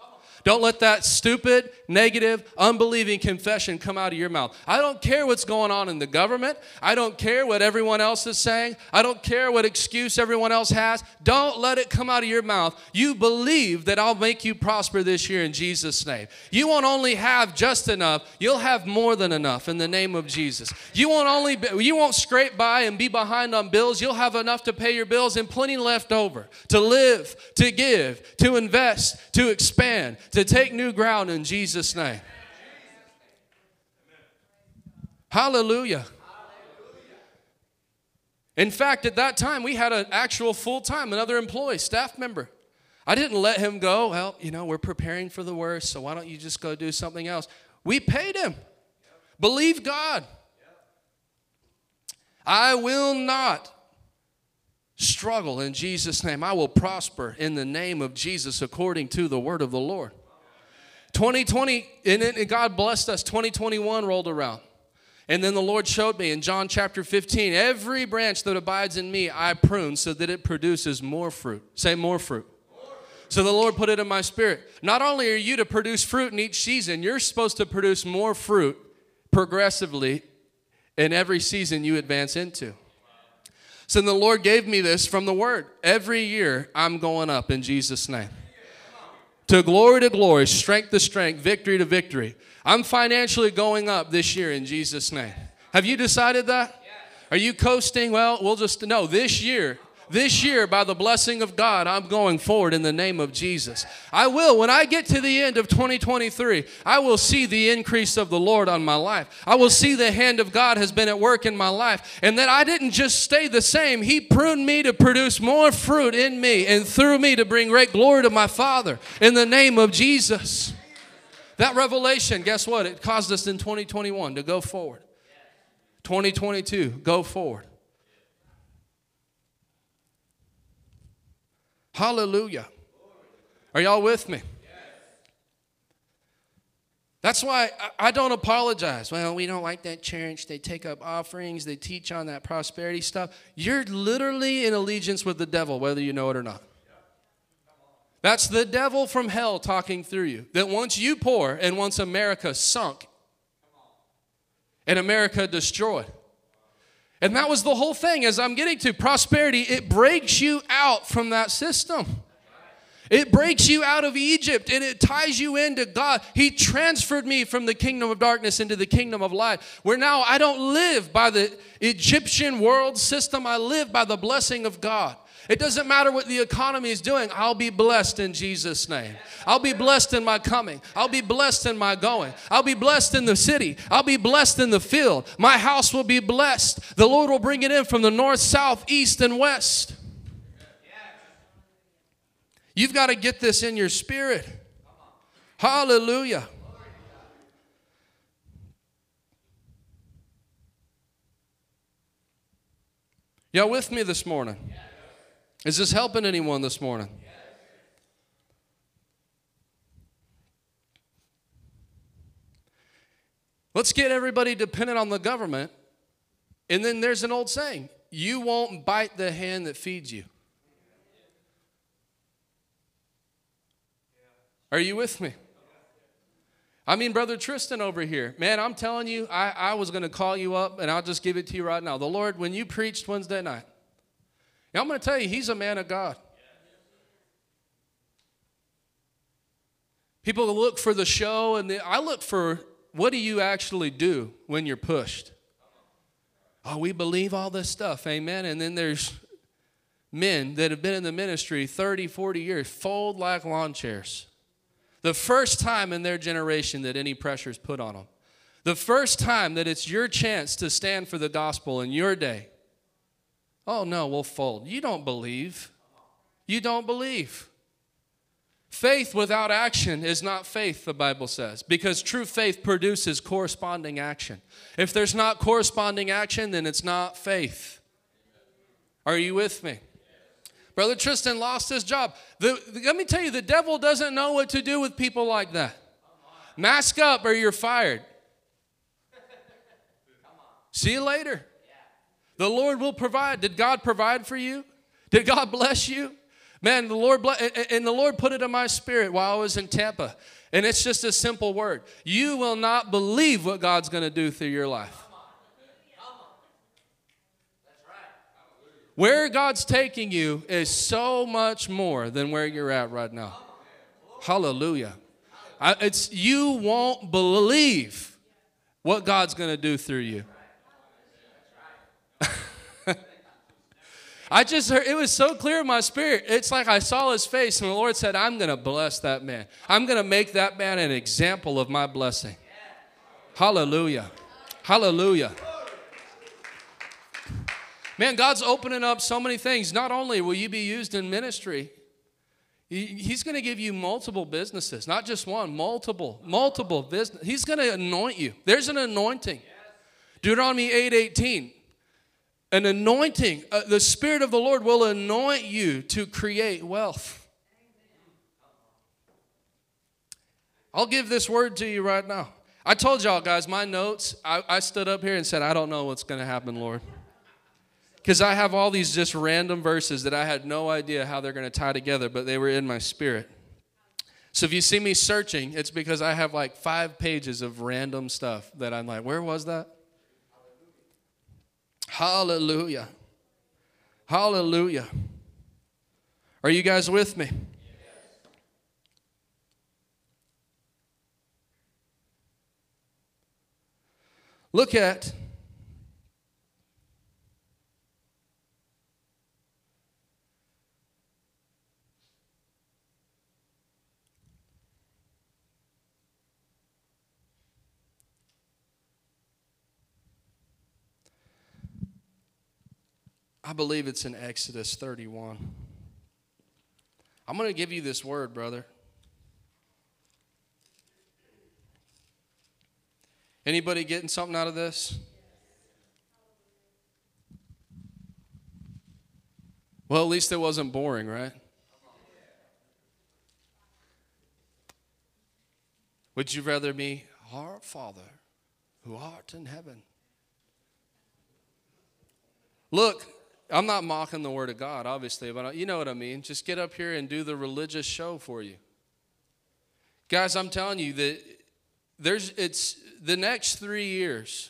Don't let that stupid, negative, unbelieving confession come out of your mouth. I don't care what's going on in the government. I don't care what everyone else is saying. I don't care what excuse everyone else has. Don't let it come out of your mouth. You believe that I'll make you prosper this year in Jesus' name. You won't only have just enough. You'll have more than enough in the name of Jesus. You won't only be, you won't scrape by and be behind on bills. You'll have enough to pay your bills and plenty left over to live, to give, to invest, to expand, to take new ground in Jesus' name. Hallelujah. Hallelujah. In fact, at that time, we had an actual full-time, another employee, staff member. I didn't let him go. Well, you know, we're preparing for the worst, so why don't you just go do something else? We paid him. Yep. Believe God. Yep. I will not struggle in Jesus' name. I will prosper in the name of Jesus according to the word of the Lord. twenty twenty, and God blessed us, twenty twenty-one rolled around. And then the Lord showed me in John chapter fifteen, every branch that abides in me I prune so that it produces more fruit. Say more fruit. More fruit. So the Lord put it in my spirit. Not only are you to produce fruit in each season, you're supposed to produce more fruit progressively in every season you advance into. So the Lord gave me this from the Word. Every year, I'm going up in Jesus' name. To glory to glory, strength to strength, victory to victory. I'm financially going up this year in Jesus' name. Have you decided that? Are you coasting? Well, we'll just, no, this year, this year, by the blessing of God, I'm going forward in the name of Jesus. I will, when I get to the end of twenty twenty-three, I will see the increase of the Lord on my life. I will see the hand of God has been at work in my life, and that I didn't just stay the same. He pruned me to produce more fruit in me and through me to bring great glory to my Father in the name of Jesus. That revelation, guess what? It caused us in twenty twenty-one to go forward. twenty twenty-two, go forward. Hallelujah. Are y'all with me? That's why I don't apologize. Well, we don't like that church. They take up offerings. They teach on that prosperity stuff. You're literally in allegiance with the devil, whether you know it or not. That's the devil from hell talking through you. That once you pour and once America sunk and America destroyed. And that was the whole thing as I'm getting to. Prosperity, it breaks you out from that system. It breaks you out of Egypt and it ties you into God. He transferred me from the kingdom of darkness into the kingdom of light, where now I don't live by the Egyptian world system. I live by the blessing of God. It doesn't matter what the economy is doing. I'll be blessed in Jesus' name. I'll be blessed in my coming. I'll be blessed in my going. I'll be blessed in the city. I'll be blessed in the field. My house will be blessed. The Lord will bring it in from the north, south, east, and west. You've got to get this in your spirit. Hallelujah. Y'all with me this morning? Is this helping anyone this morning? Yes. Let's get everybody dependent on the government. And then there's an old saying, you won't bite the hand that feeds you. Are you with me? I mean, Brother Tristan over here, man, I'm telling you, I, I was going to call you up and I'll just give it to you right now. The Lord, when you preached Wednesday night, now, I'm going to tell you, he's a man of God. People look for the show, and the, I look for what do you actually do when you're pushed. Oh, we believe all this stuff, amen? And then there's men that have been in the ministry thirty, forty years, fold like lawn chairs. The first time in their generation that any pressure is put on them. The first time that it's your chance to stand for the gospel in your day. Oh, no, we'll fold. You don't believe. You don't believe. Faith without action is not faith, the Bible says, because true faith produces corresponding action. If there's not corresponding action, then it's not faith. Are you with me? Brother Tristan lost his job. The, the, let me tell you, the devil doesn't know what to do with people like that. Mask up or you're fired. See you later. The Lord will provide. Did God provide for you? Did God bless you? Man, the Lord bless, and the Lord put it in my spirit while I was in Tampa. And it's just a simple word. You will not believe what God's going to do through your life. Where God's taking you is so much more than where you're at right now. Hallelujah. I, it's you won't believe what God's going to do through you. I just heard, it was so clear in my spirit. It's like I saw his face and the Lord said, I'm going to bless that man. I'm going to make that man an example of my blessing. Hallelujah. Hallelujah. Man, God's opening up so many things. Not only will you be used in ministry, he's going to give you multiple businesses, not just one, multiple, multiple business. He's going to anoint you. There's an anointing. Deuteronomy eight eighteen. An anointing, uh, the Spirit of the Lord will anoint you to create wealth. I'll give this word to you right now. I told y'all guys, my notes, I, I stood up here and said, I don't know what's going to happen, Lord. Because I have all these just random verses that I had no idea how they're going to tie together, but they were in my spirit. So if you see me searching, it's because I have like five pages of random stuff that I'm like, where was that? Hallelujah. Hallelujah. Are you guys with me? Look at I believe it's in Exodus thirty-one. I'm going to give you this word, brother. Anybody getting something out of this? Well, at least it wasn't boring, right? Would you rather me, our Father, who art in heaven? Look, I'm not mocking the word of God, obviously, but you know what I mean. Just get up here and do the religious show for you. Guys, I'm telling you that there's it's... the next three years,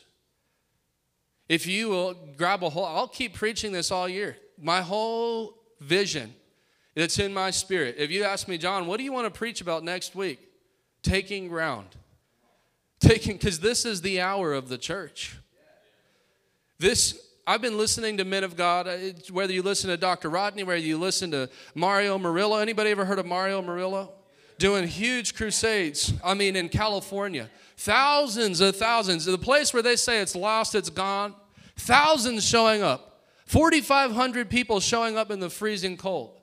if you will grab a hold, I'll keep preaching this all year. My whole vision, it's in my spirit. If you ask me, John, what do you want to preach about next week? Taking ground. Taking, because this is the hour of the church. This, I've been listening to men of God, whether you listen to Doctor Rodney, whether you listen to Mario Murillo. Anybody ever heard of Mario Murillo? Doing huge crusades, I mean, in California. Thousands of thousands. The place where they say it's lost, it's gone. Thousands showing up. forty-five hundred people showing up in the freezing cold.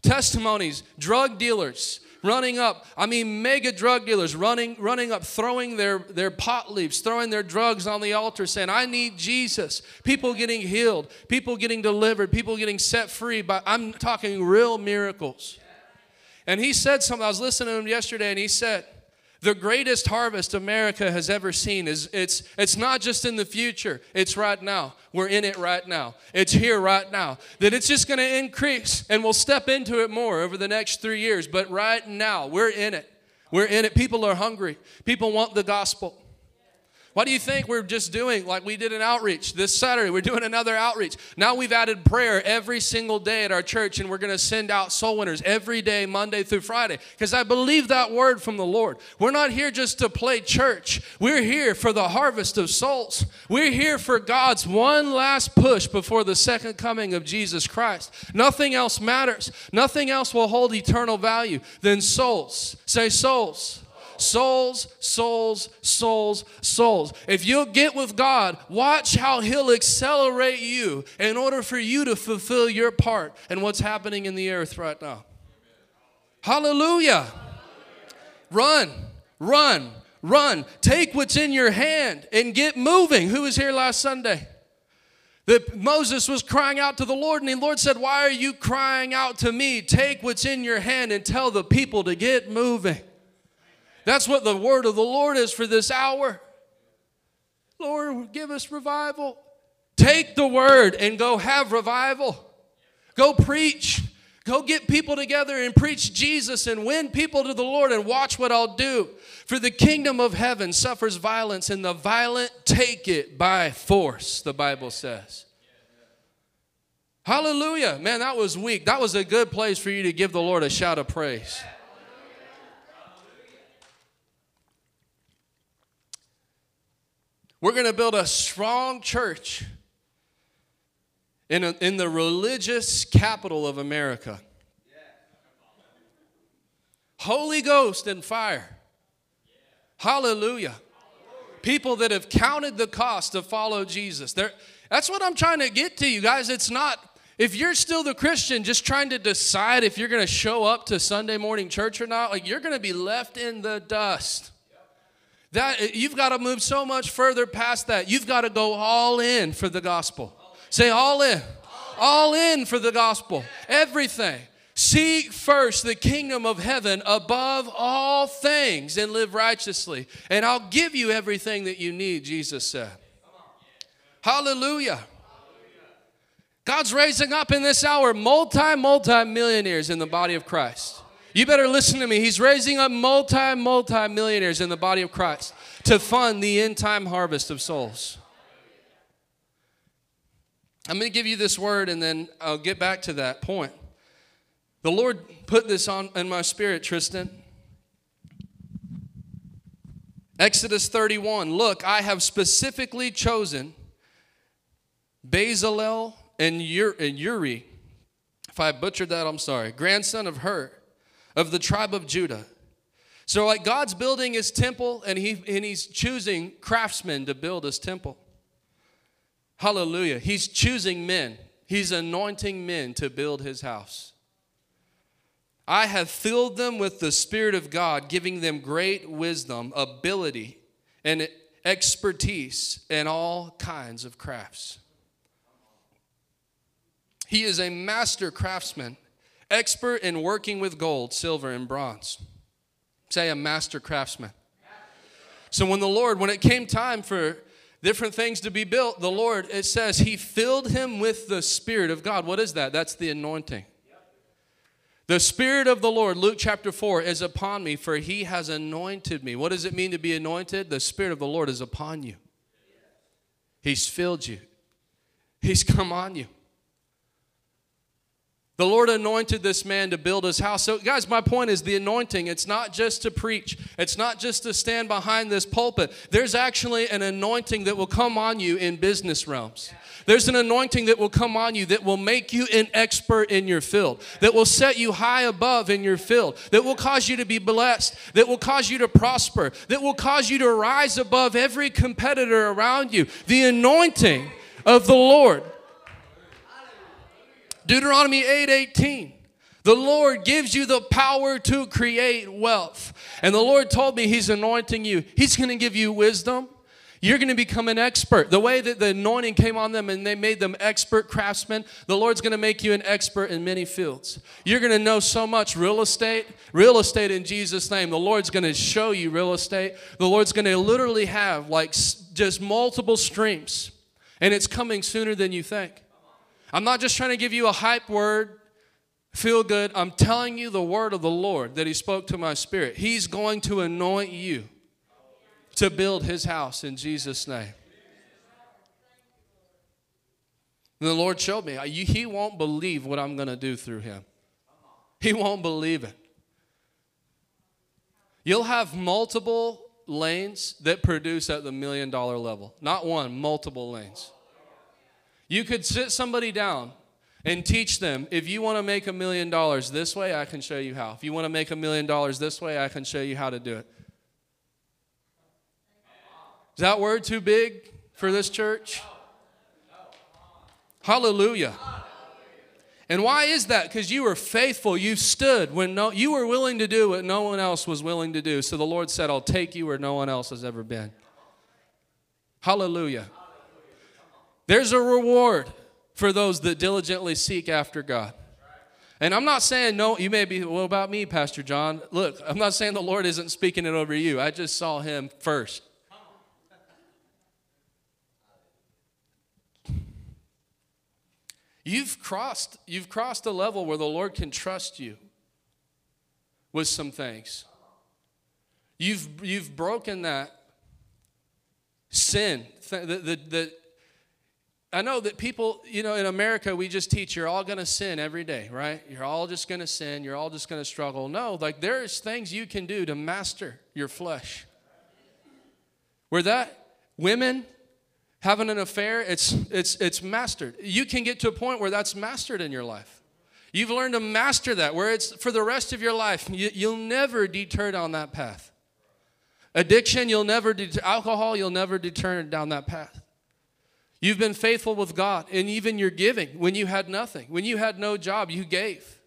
Testimonies, drug dealers running up. I mean, mega drug dealers running running up, throwing their, their pot leaves, throwing their drugs on the altar, saying, I need Jesus. People getting healed. People getting delivered. People getting set free. By, I'm talking real miracles. And he said something, I was listening to him yesterday, and he said, the greatest harvest America has ever seen is it's it's not just in the future, it's right now. We're in it right now. It's here right now. That it's just going to increase, and we'll step into it more over the next three years. But right now, we're in it. We're in it. People are hungry. People want the gospel. Why do you think we're just doing, like we did an outreach this Saturday, we're doing another outreach. Now we've added prayer every single day at our church, and we're going to send out soul winners every day, Monday through Friday, because I believe that word from the Lord. We're not here just to play church. We're here for the harvest of souls. We're here for God's one last push before the second coming of Jesus Christ. Nothing else matters. Nothing else will hold eternal value than souls. Say souls. Souls, souls, souls, souls. If you'll get with God, watch how He'll accelerate you in order for you to fulfill your part in what's happening in the earth right now. Hallelujah. Run, run, run. Take what's in your hand and get moving. Who was here last Sunday? That Moses was crying out to the Lord, and the Lord said, why are you crying out to me? Take what's in your hand and tell the people to get moving. That's what the word of the Lord is for this hour. Lord, give us revival. Take the word and go have revival. Go preach. Go get people together and preach Jesus and win people to the Lord and watch what I'll do. For the kingdom of heaven suffers violence, and the violent take it by force, the Bible says. Hallelujah. Man, that was weak. That was a good place for you to give the Lord a shout of praise. We're going to build a strong church in, a, in the religious capital of America. Holy Ghost and fire. Hallelujah. People that have counted the cost to follow Jesus. They're, that's what I'm trying to get to you guys. It's not, if you're still the Christian just trying to decide if you're going to show up to Sunday morning church or not, like you're going to be left in the dust. That, you've got to move so much further past that. You've got to go all in for the gospel. All in. Say all in. All in. All in for the gospel. Yeah. Everything. Seek first the kingdom of heaven above all things and live righteously. And I'll give you everything that you need, Jesus said. Yeah. Hallelujah. Hallelujah. God's raising up in this hour multi, multi-millionaires in the body of Christ. You better listen to me. He's raising up multi, multi-millionaires in the body of Christ to fund the end-time harvest of souls. I'm going to give you this word, and then I'll get back to that point. The Lord put this on in my spirit, Tristan. Exodus thirty-one. Look, I have specifically chosen Bezalel and Uri, if I butchered that, I'm sorry, grandson of Hur, of the tribe of Judah. So like God's building his temple, and he and he's choosing craftsmen to build his temple. Hallelujah. He's choosing men. He's anointing men to build his house. I have filled them with the Spirit of God, giving them great wisdom, ability, and expertise in all kinds of crafts. He is a master craftsman, expert in working with gold, silver, and bronze. Say a master craftsman. So when the Lord, when it came time for different things to be built, the Lord, it says, he filled him with the Spirit of God. What is that? That's the anointing. The Spirit of the Lord, Luke chapter four, is upon me, for he has anointed me. What does it mean to be anointed? The Spirit of the Lord is upon you. He's filled you. He's come on you. The Lord anointed this man to build his house. So, guys, my point is the anointing. It's not just to preach. It's not just to stand behind this pulpit. There's actually an anointing that will come on you in business realms. There's an anointing that will come on you that will make you an expert in your field, that will set you high above in your field, that will cause you to be blessed, that will cause you to prosper, that will cause you to rise above every competitor around you. The anointing of the Lord. Deuteronomy eight eighteen, the Lord gives you the power to create wealth. And the Lord told me he's anointing you. He's going to give you wisdom. You're going to become an expert. The way that the anointing came on them and they made them expert craftsmen, the Lord's going to make you an expert in many fields. You're going to know so much real estate, real estate in Jesus' name. The Lord's going to show you real estate. The Lord's going to literally have like just multiple streams. And it's coming sooner than you think. I'm not just trying to give you a hype word, feel good. I'm telling you the word of the Lord that he spoke to my spirit. He's going to anoint you to build his house in Jesus' name. And the Lord showed me, he won't believe what I'm going to do through him. He won't believe it. You'll have multiple lanes that produce at the million dollar level. Not one, multiple lanes. You could sit somebody down and teach them, if you want to make a million dollars this way, I can show you how. If you want to make a million dollars this way, I can show you how to do it. Is that word too big for this church? Hallelujah. And why is that? Because you were faithful. You stood when no, you were willing to do what no one else was willing to do. So the Lord said, I'll take you where no one else has ever been. Hallelujah. There's a reward for those that diligently seek after God. And I'm not saying, no, you may be, what about me, Pastor John? Look, I'm not saying the Lord isn't speaking it over you. I just saw him first. You've crossed, you've crossed a level where the Lord can trust you with some things. You've, you've broken that sin, the, the, the I know that people, you know, in America, we just teach you're all going to sin every day, right? You're all just going to sin. You're all just going to struggle. No, like there's things you can do to master your flesh. Where that women having an affair, it's, it's, it's mastered. You can get to a point where that's mastered in your life. You've learned to master that, where it's for the rest of your life. You, you'll never deter down that path. Addiction, you'll never deter. Alcohol, you'll never deter down that path. You've been faithful with God, and even your giving when you had nothing. When you had no job, you gave.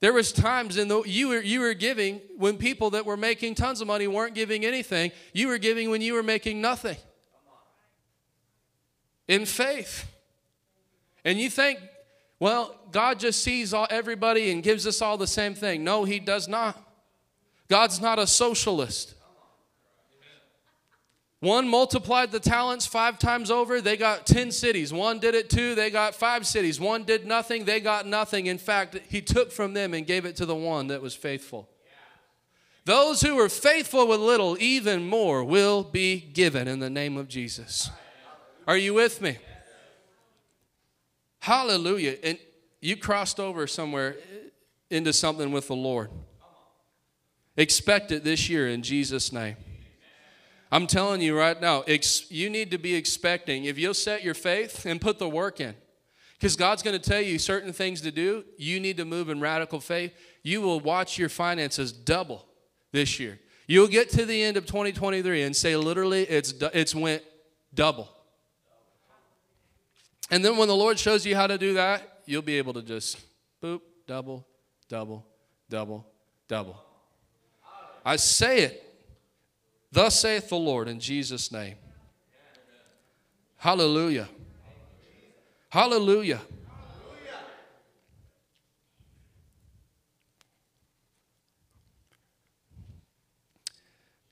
There was times in the, you, were, you were giving when people that were making tons of money weren't giving anything. You were giving when you were making nothing. In faith. And you think, well, God just sees all, everybody and gives us all the same thing. No, he does not. God's not a socialist. One multiplied the talents five times over. They got ten cities. One did it two. They got five cities. One did nothing. They got nothing. In fact, he took from them and gave it to the one that was faithful. Yeah. Those who are faithful with little, even more will be given in the name of Jesus. Are you with me? Hallelujah. And you crossed over somewhere into something with the Lord. Expect it this year in Jesus' name. I'm telling you right now, ex- you need to be expecting. If you'll set your faith and put the work in, because God's going to tell you certain things to do, you need to move in radical faith. You will watch your finances double this year. You'll get to the end of twenty twenty-three and say, literally, it's du- it's went double. And then when the Lord shows you how to do that, you'll be able to just, boop, double, double, double, double. I say it. Thus saith the Lord in Jesus' name. Hallelujah. Hallelujah. Hallelujah.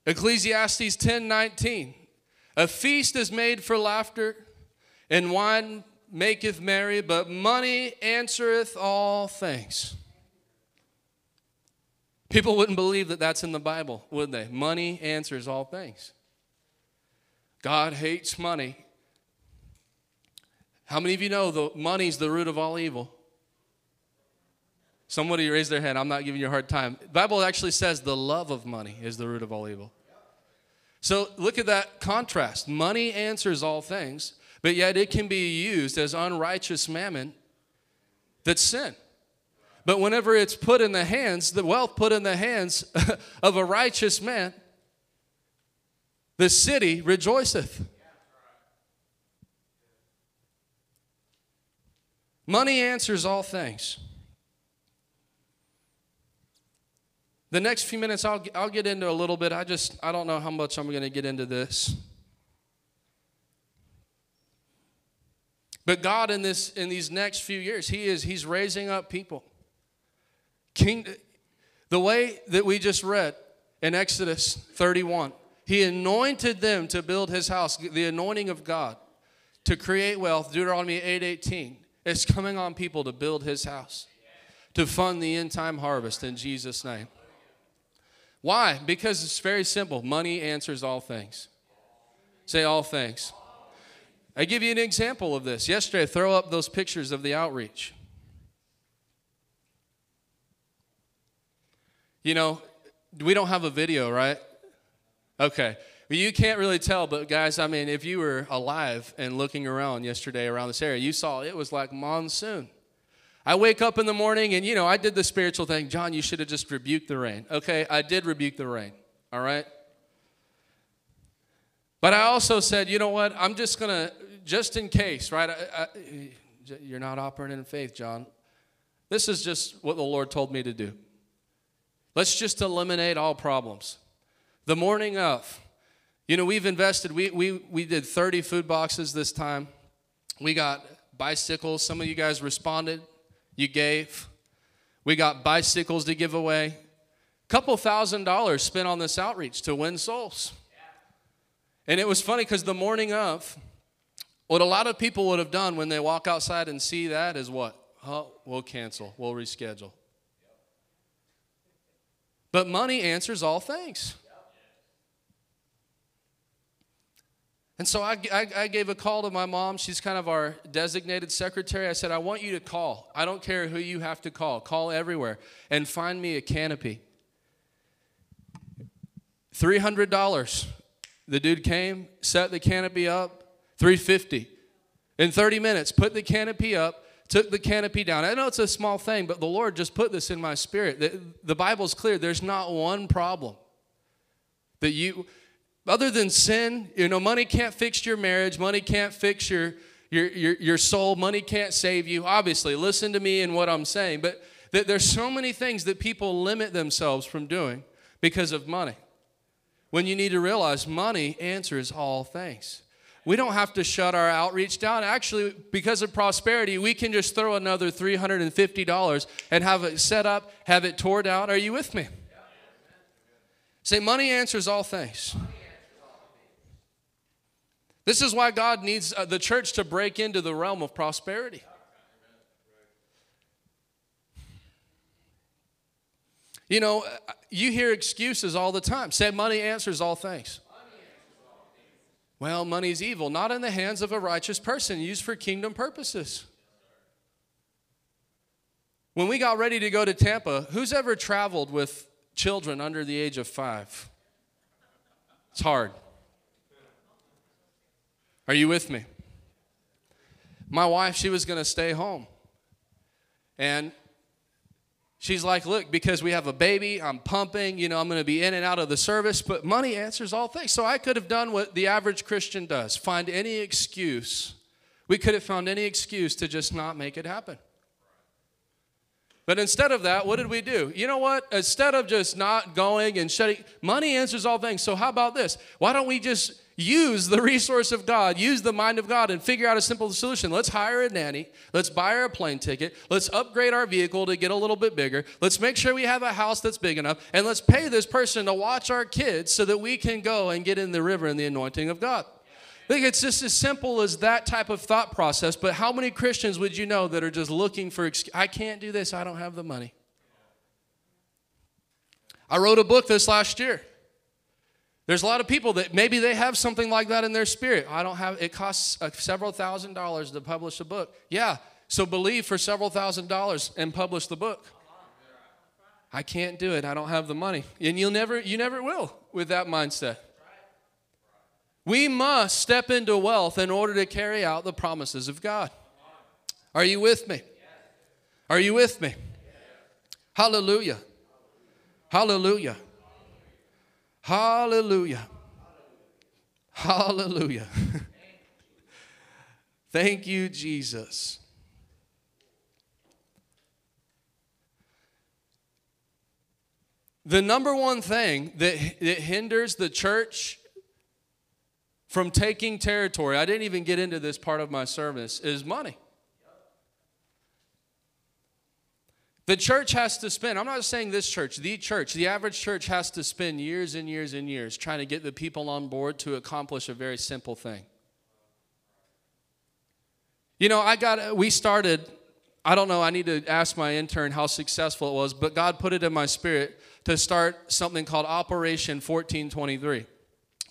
Ecclesiastes ten nineteen. A feast is made for laughter, and wine maketh merry, but money answereth all things. People wouldn't believe that that's in the Bible, would they? Money answers all things. God hates money. How many of you know the money's the root of all evil? Somebody raised their hand. I'm not giving you a hard time. The Bible actually says the love of money is the root of all evil. So look at that contrast. Money answers all things, but yet it can be used as unrighteous mammon that's sin. But whenever it's put in the hands, the wealth put in the hands of a righteous man, the city rejoiceth. Money answers all things. The next few minutes, I'll, I'll get into a little bit. I just, I don't know how much I'm going to get into this. But God in this, in these next few years, He is, He's raising up people. King, the way that we just read in Exodus thirty-one, He anointed them to build His house. The anointing of God to create wealth, Deuteronomy eight eighteen, is coming on people to build His house, to fund the end-time harvest in Jesus' name. Why? Because it's very simple. Money answers all things. Say all things. I give you an example of this. Yesterday, I throw up those pictures of the outreach. You know, we don't have a video, right? Okay. Well, you can't really tell, but guys, I mean, if you were alive and looking around yesterday around this area, you saw it was like monsoon. I wake up in the morning and, you know, I did the spiritual thing. John, you should have just rebuked the rain. Okay, I did rebuke the rain, all right? But I also said, you know what, I'm just going to, just in case, right? I, I, you're not operating in faith, John. This is just what the Lord told me to do. Let's just eliminate all problems. The morning of, you know, we've invested, we we we did thirty food boxes this time. We got bicycles. Some of you guys responded. You gave. We got bicycles to give away. A couple thousand dollars spent on this outreach to win souls. And it was funny because the morning of, what a lot of people would have done when they walk outside and see that is what? Oh, we'll cancel. We'll reschedule. But money answers all things. And so I, I, I gave a call to my mom. She's kind of our designated secretary. I said, I want you to call. I don't care who you have to call. Call everywhere and find me a canopy. three hundred dollars. The dude came, set the canopy up, three hundred fifty dollars. In thirty minutes, put the canopy up. Took the canopy down. I know it's a small thing, but the Lord just put this in my spirit. The, the Bible's clear. There's not one problem that you, other than sin, you know, money can't fix your marriage. Money can't fix your, your, your, your soul. Money can't save you. Obviously, listen to me and what I'm saying. But th- there's so many things that people limit themselves from doing because of money. When you need to realize money answers all things. We don't have to shut our outreach down. Actually, because of prosperity, we can just throw another three hundred fifty dollars and have it set up, have it tore down. Are you with me? Say, money answers all things. This is why God needs the church to break into the realm of prosperity. You know, you hear excuses all the time. Say, money answers all things. Well, money's evil, not in the hands of a righteous person, used for kingdom purposes. When we got ready to go to Tampa, who's ever traveled with children under the age of five? It's hard. Are you with me? My wife, she was going to stay home. And she's like, look, because we have a baby, I'm pumping, you know, I'm going to be in and out of the service, but money answers all things. So I could have done what the average Christian does, find any excuse. We could have found any excuse to just not make it happen. But instead of that, what did we do? You know what? Instead of just not going and shutting, money answers all things. So how about this? Why don't we just use the resource of God, use the mind of God, and figure out a simple solution. Let's hire a nanny. Let's buy her a plane ticket. Let's upgrade our vehicle to get a little bit bigger. Let's make sure we have a house that's big enough. And let's pay this person to watch our kids so that we can go and get in the river in the anointing of God. I think it's just as simple as that type of thought process. But how many Christians would you know that are just looking for, I can't do this, I don't have the money. I wrote a book this last year. There's a lot of people that maybe they have something like that in their spirit. I don't have, it costs several thousand dollars to publish a book. Yeah, so believe for several thousand dollars and publish the book. I can't do it. I don't have the money. And you'll never, you never will with that mindset. We must step into wealth in order to carry out the promises of God. Are you with me? Are you with me? Hallelujah. Hallelujah. Hallelujah. Hallelujah. Thank you, Jesus. The number one thing that, that hinders the church from taking territory, I didn't even get into this part of my service, is money. The church has to spend, I'm not saying this church, the church, the average church has to spend years and years and years trying to get the people on board to accomplish a very simple thing. You know, I got, we started, I don't know, I need to ask my intern how successful it was, but God put it in my spirit to start something called Operation fourteen twenty-three.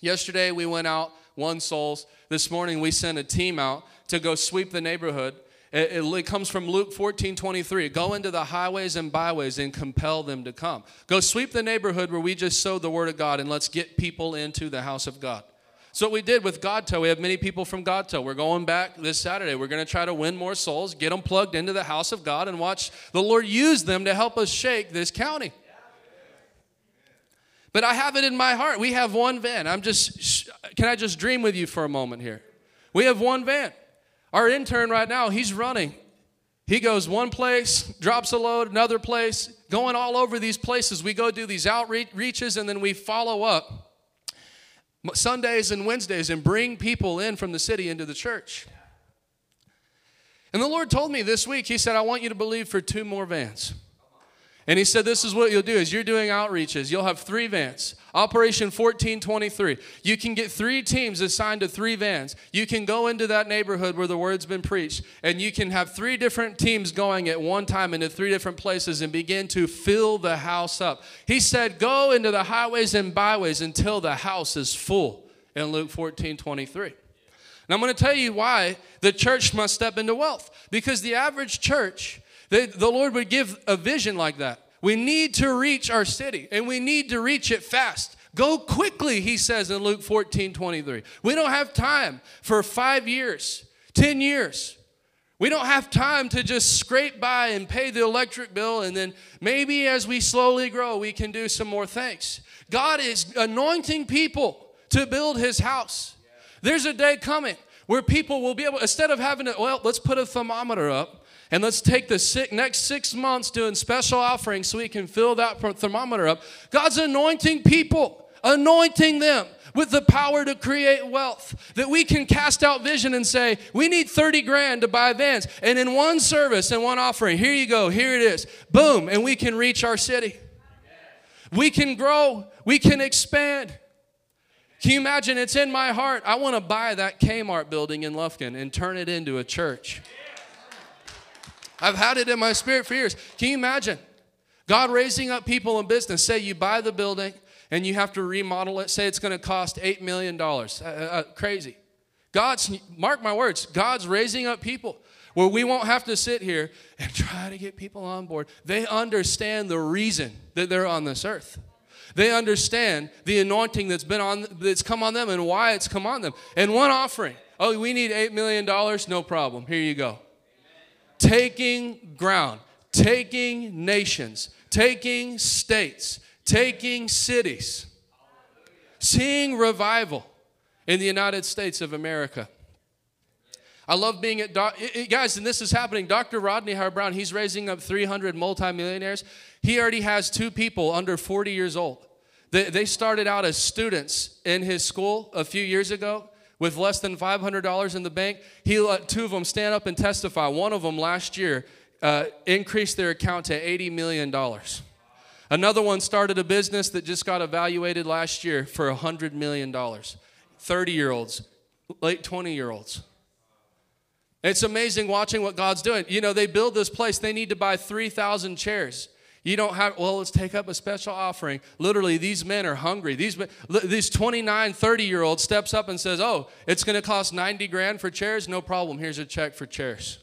Yesterday we went out, won souls. This morning we sent a team out to go sweep the neighborhood. It, it comes from Luke fourteen twenty-three. Go into the highways and byways and compel them to come. Go sweep the neighborhood where we just sowed the word of God, and let's get people into the house of God. So what we did with Godtoe, we have many people from Godtoe. We're going back this Saturday. We're going to try to win more souls, get them plugged into the house of God, and watch the Lord use them to help us shake this county. But I have it in my heart. We have one van. I'm just, can I just dream with you for a moment here? We have one van. Our intern right now, he's running. He goes one place, drops a load, another place, going all over these places. We go do these outreaches, and then we follow up Sundays and Wednesdays and bring people in from the city into the church. And the Lord told me this week, he said, I want you to believe for two more vans. And he said, this is what you'll do is you're doing outreaches. You'll have three vans. Operation fourteen twenty-three. You can get three teams assigned to three vans. You can go into that neighborhood where the word's been preached, and you can have three different teams going at one time into three different places and begin to fill the house up. He said, go into the highways and byways until the house is full in Luke fourteen twenty-three. And I'm going to tell you why the church must step into wealth. Because the average church, They, the Lord would give a vision like that. We need to reach our city, and we need to reach it fast. Go quickly, he says in Luke fourteen twenty-three. We don't have time for five years, ten years. We don't have time to just scrape by and pay the electric bill, and then maybe as we slowly grow, we can do some more things. God is anointing people to build his house. There's a day coming where people will be able, instead of having to, well, let's put a thermometer up, and let's take the six, next six months doing special offerings so we can fill that thermometer up. God's anointing people, anointing them with the power to create wealth, that we can cast out vision and say, we need thirty grand to buy vans. And in one service and one offering, here you go, here it is. Boom, and we can reach our city. We can grow. We can expand. Can you imagine? It's in my heart. I want to buy that Kmart building in Lufkin and turn it into a church. I've had it in my spirit for years. Can you imagine? God raising up people in business. Say you buy the building and you have to remodel it. Say it's going to cost eight million dollars. Uh, uh, crazy. God's, mark my words, God's raising up people where we won't have to sit here and try to get people on board. They understand the reason that they're on this earth. They understand the anointing that's been on, that's come on them, and why it's come on them. And one offering. Oh, we need eight million dollars? No problem. Here you go. Amen. Taking ground, taking nations, taking states, taking cities. Hallelujah. Seeing revival in the United States of America. I love being at, doc guys, and this is happening. Doctor Rodney Howard Brown, he's raising up three hundred multimillionaires. He already has two people under forty years old. They, they started out as students in his school a few years ago with less than five hundred dollars in the bank. He let two of them stand up and testify. One of them last year uh, increased their account to eighty million dollars. Another one started a business that just got evaluated last year for one hundred million dollars. thirty-year-olds, late twenty-year-olds. It's amazing watching what God's doing. You know, they build this place. They need to buy three thousand chairs. You don't have, well, let's take up a special offering. Literally, these men are hungry. These, these twenty-nine, thirty-year-old steps up and says, oh, it's going to cost ninety grand for chairs? No problem. Here's a check for chairs.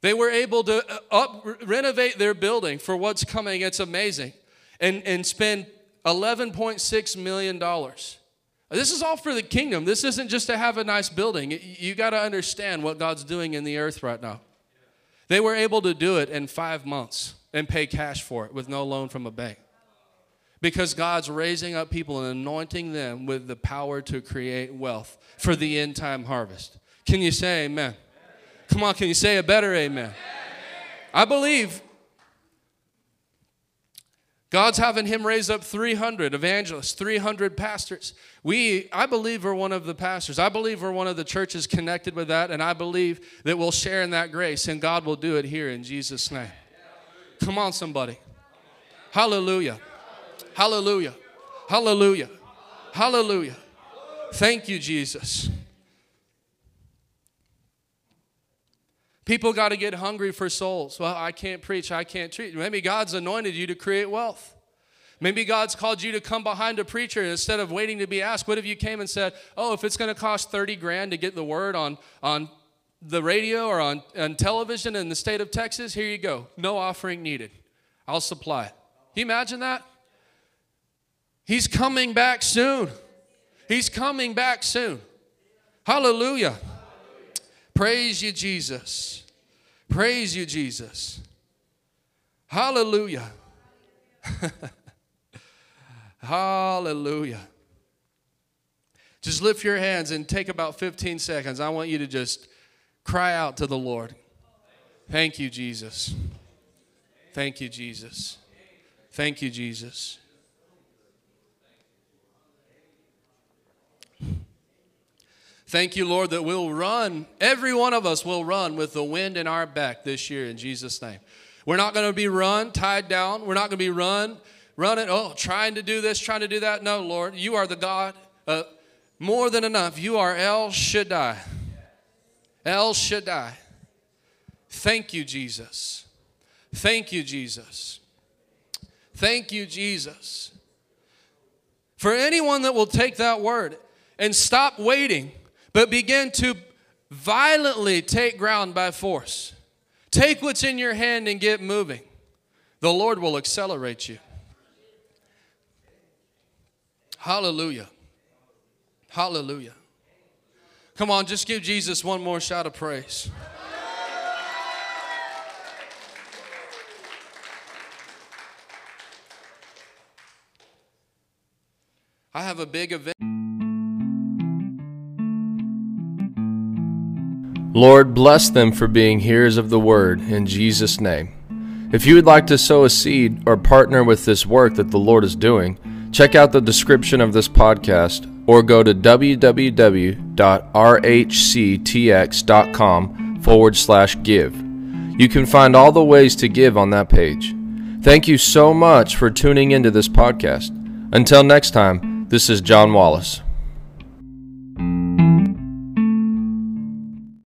They were able to up, renovate their building for what's coming. It's amazing. And, and spend eleven point six million dollars. This is all for the kingdom. This isn't just to have a nice building. You got to understand what God's doing in the earth right now. They were able to do it in five months and pay cash for it with no loan from a bank, because God's raising up people and anointing them with the power to create wealth for the end time harvest. Can you say amen? Come on, can you say a better amen? I believe God's having him raise up three hundred evangelists, three hundred pastors. We, I believe, are one of the pastors. I believe we're one of the churches connected with that, and I believe that we'll share in that grace, and God will do it here in Jesus' name. Come on, somebody. Hallelujah. Hallelujah. Hallelujah. Hallelujah. Thank you, Jesus. People got to get hungry for souls. Well, I can't preach. I can't treat. Maybe God's anointed you to create wealth. Maybe God's called you to come behind a preacher, and instead of waiting to be asked, what if you came and said, oh, if it's going to cost thirty grand to get the word on, on the radio or on, on television in the state of Texas, here you go. No offering needed. I'll supply it. Can you imagine that? He's coming back soon. He's coming back soon. Hallelujah. Praise you, Jesus. Praise you, Jesus. Hallelujah. Hallelujah. Just lift your hands and take about fifteen seconds. I want you to just cry out to the Lord. Thank you, Jesus. Thank you, Jesus. Thank you, Jesus. Thank you, Lord, that we'll run, every one of us will run with the wind in our back this year in Jesus' name. We're not going to be run, tied down. We're not going to be run, running, oh, trying to do this, trying to do that. No, Lord, you are the God uh, more than enough. You are El Shaddai. El Shaddai. Thank you, Jesus. Thank you, Jesus. Thank you, Jesus. For anyone that will take that word and stop waiting, but begin to violently take ground by force. Take what's in your hand and get moving. The Lord will accelerate you. Hallelujah. Hallelujah. Come on, just give Jesus one more shout of praise. I have a big event. Lord, bless them for being hearers of the word, in Jesus' name. If you would like to sow a seed or partner with this work that the Lord is doing, check out the description of this podcast or go to www.rhctx.com forward slash give. You can find all the ways to give on that page. Thank you so much for tuning into this podcast. Until next time, this is John Wallace.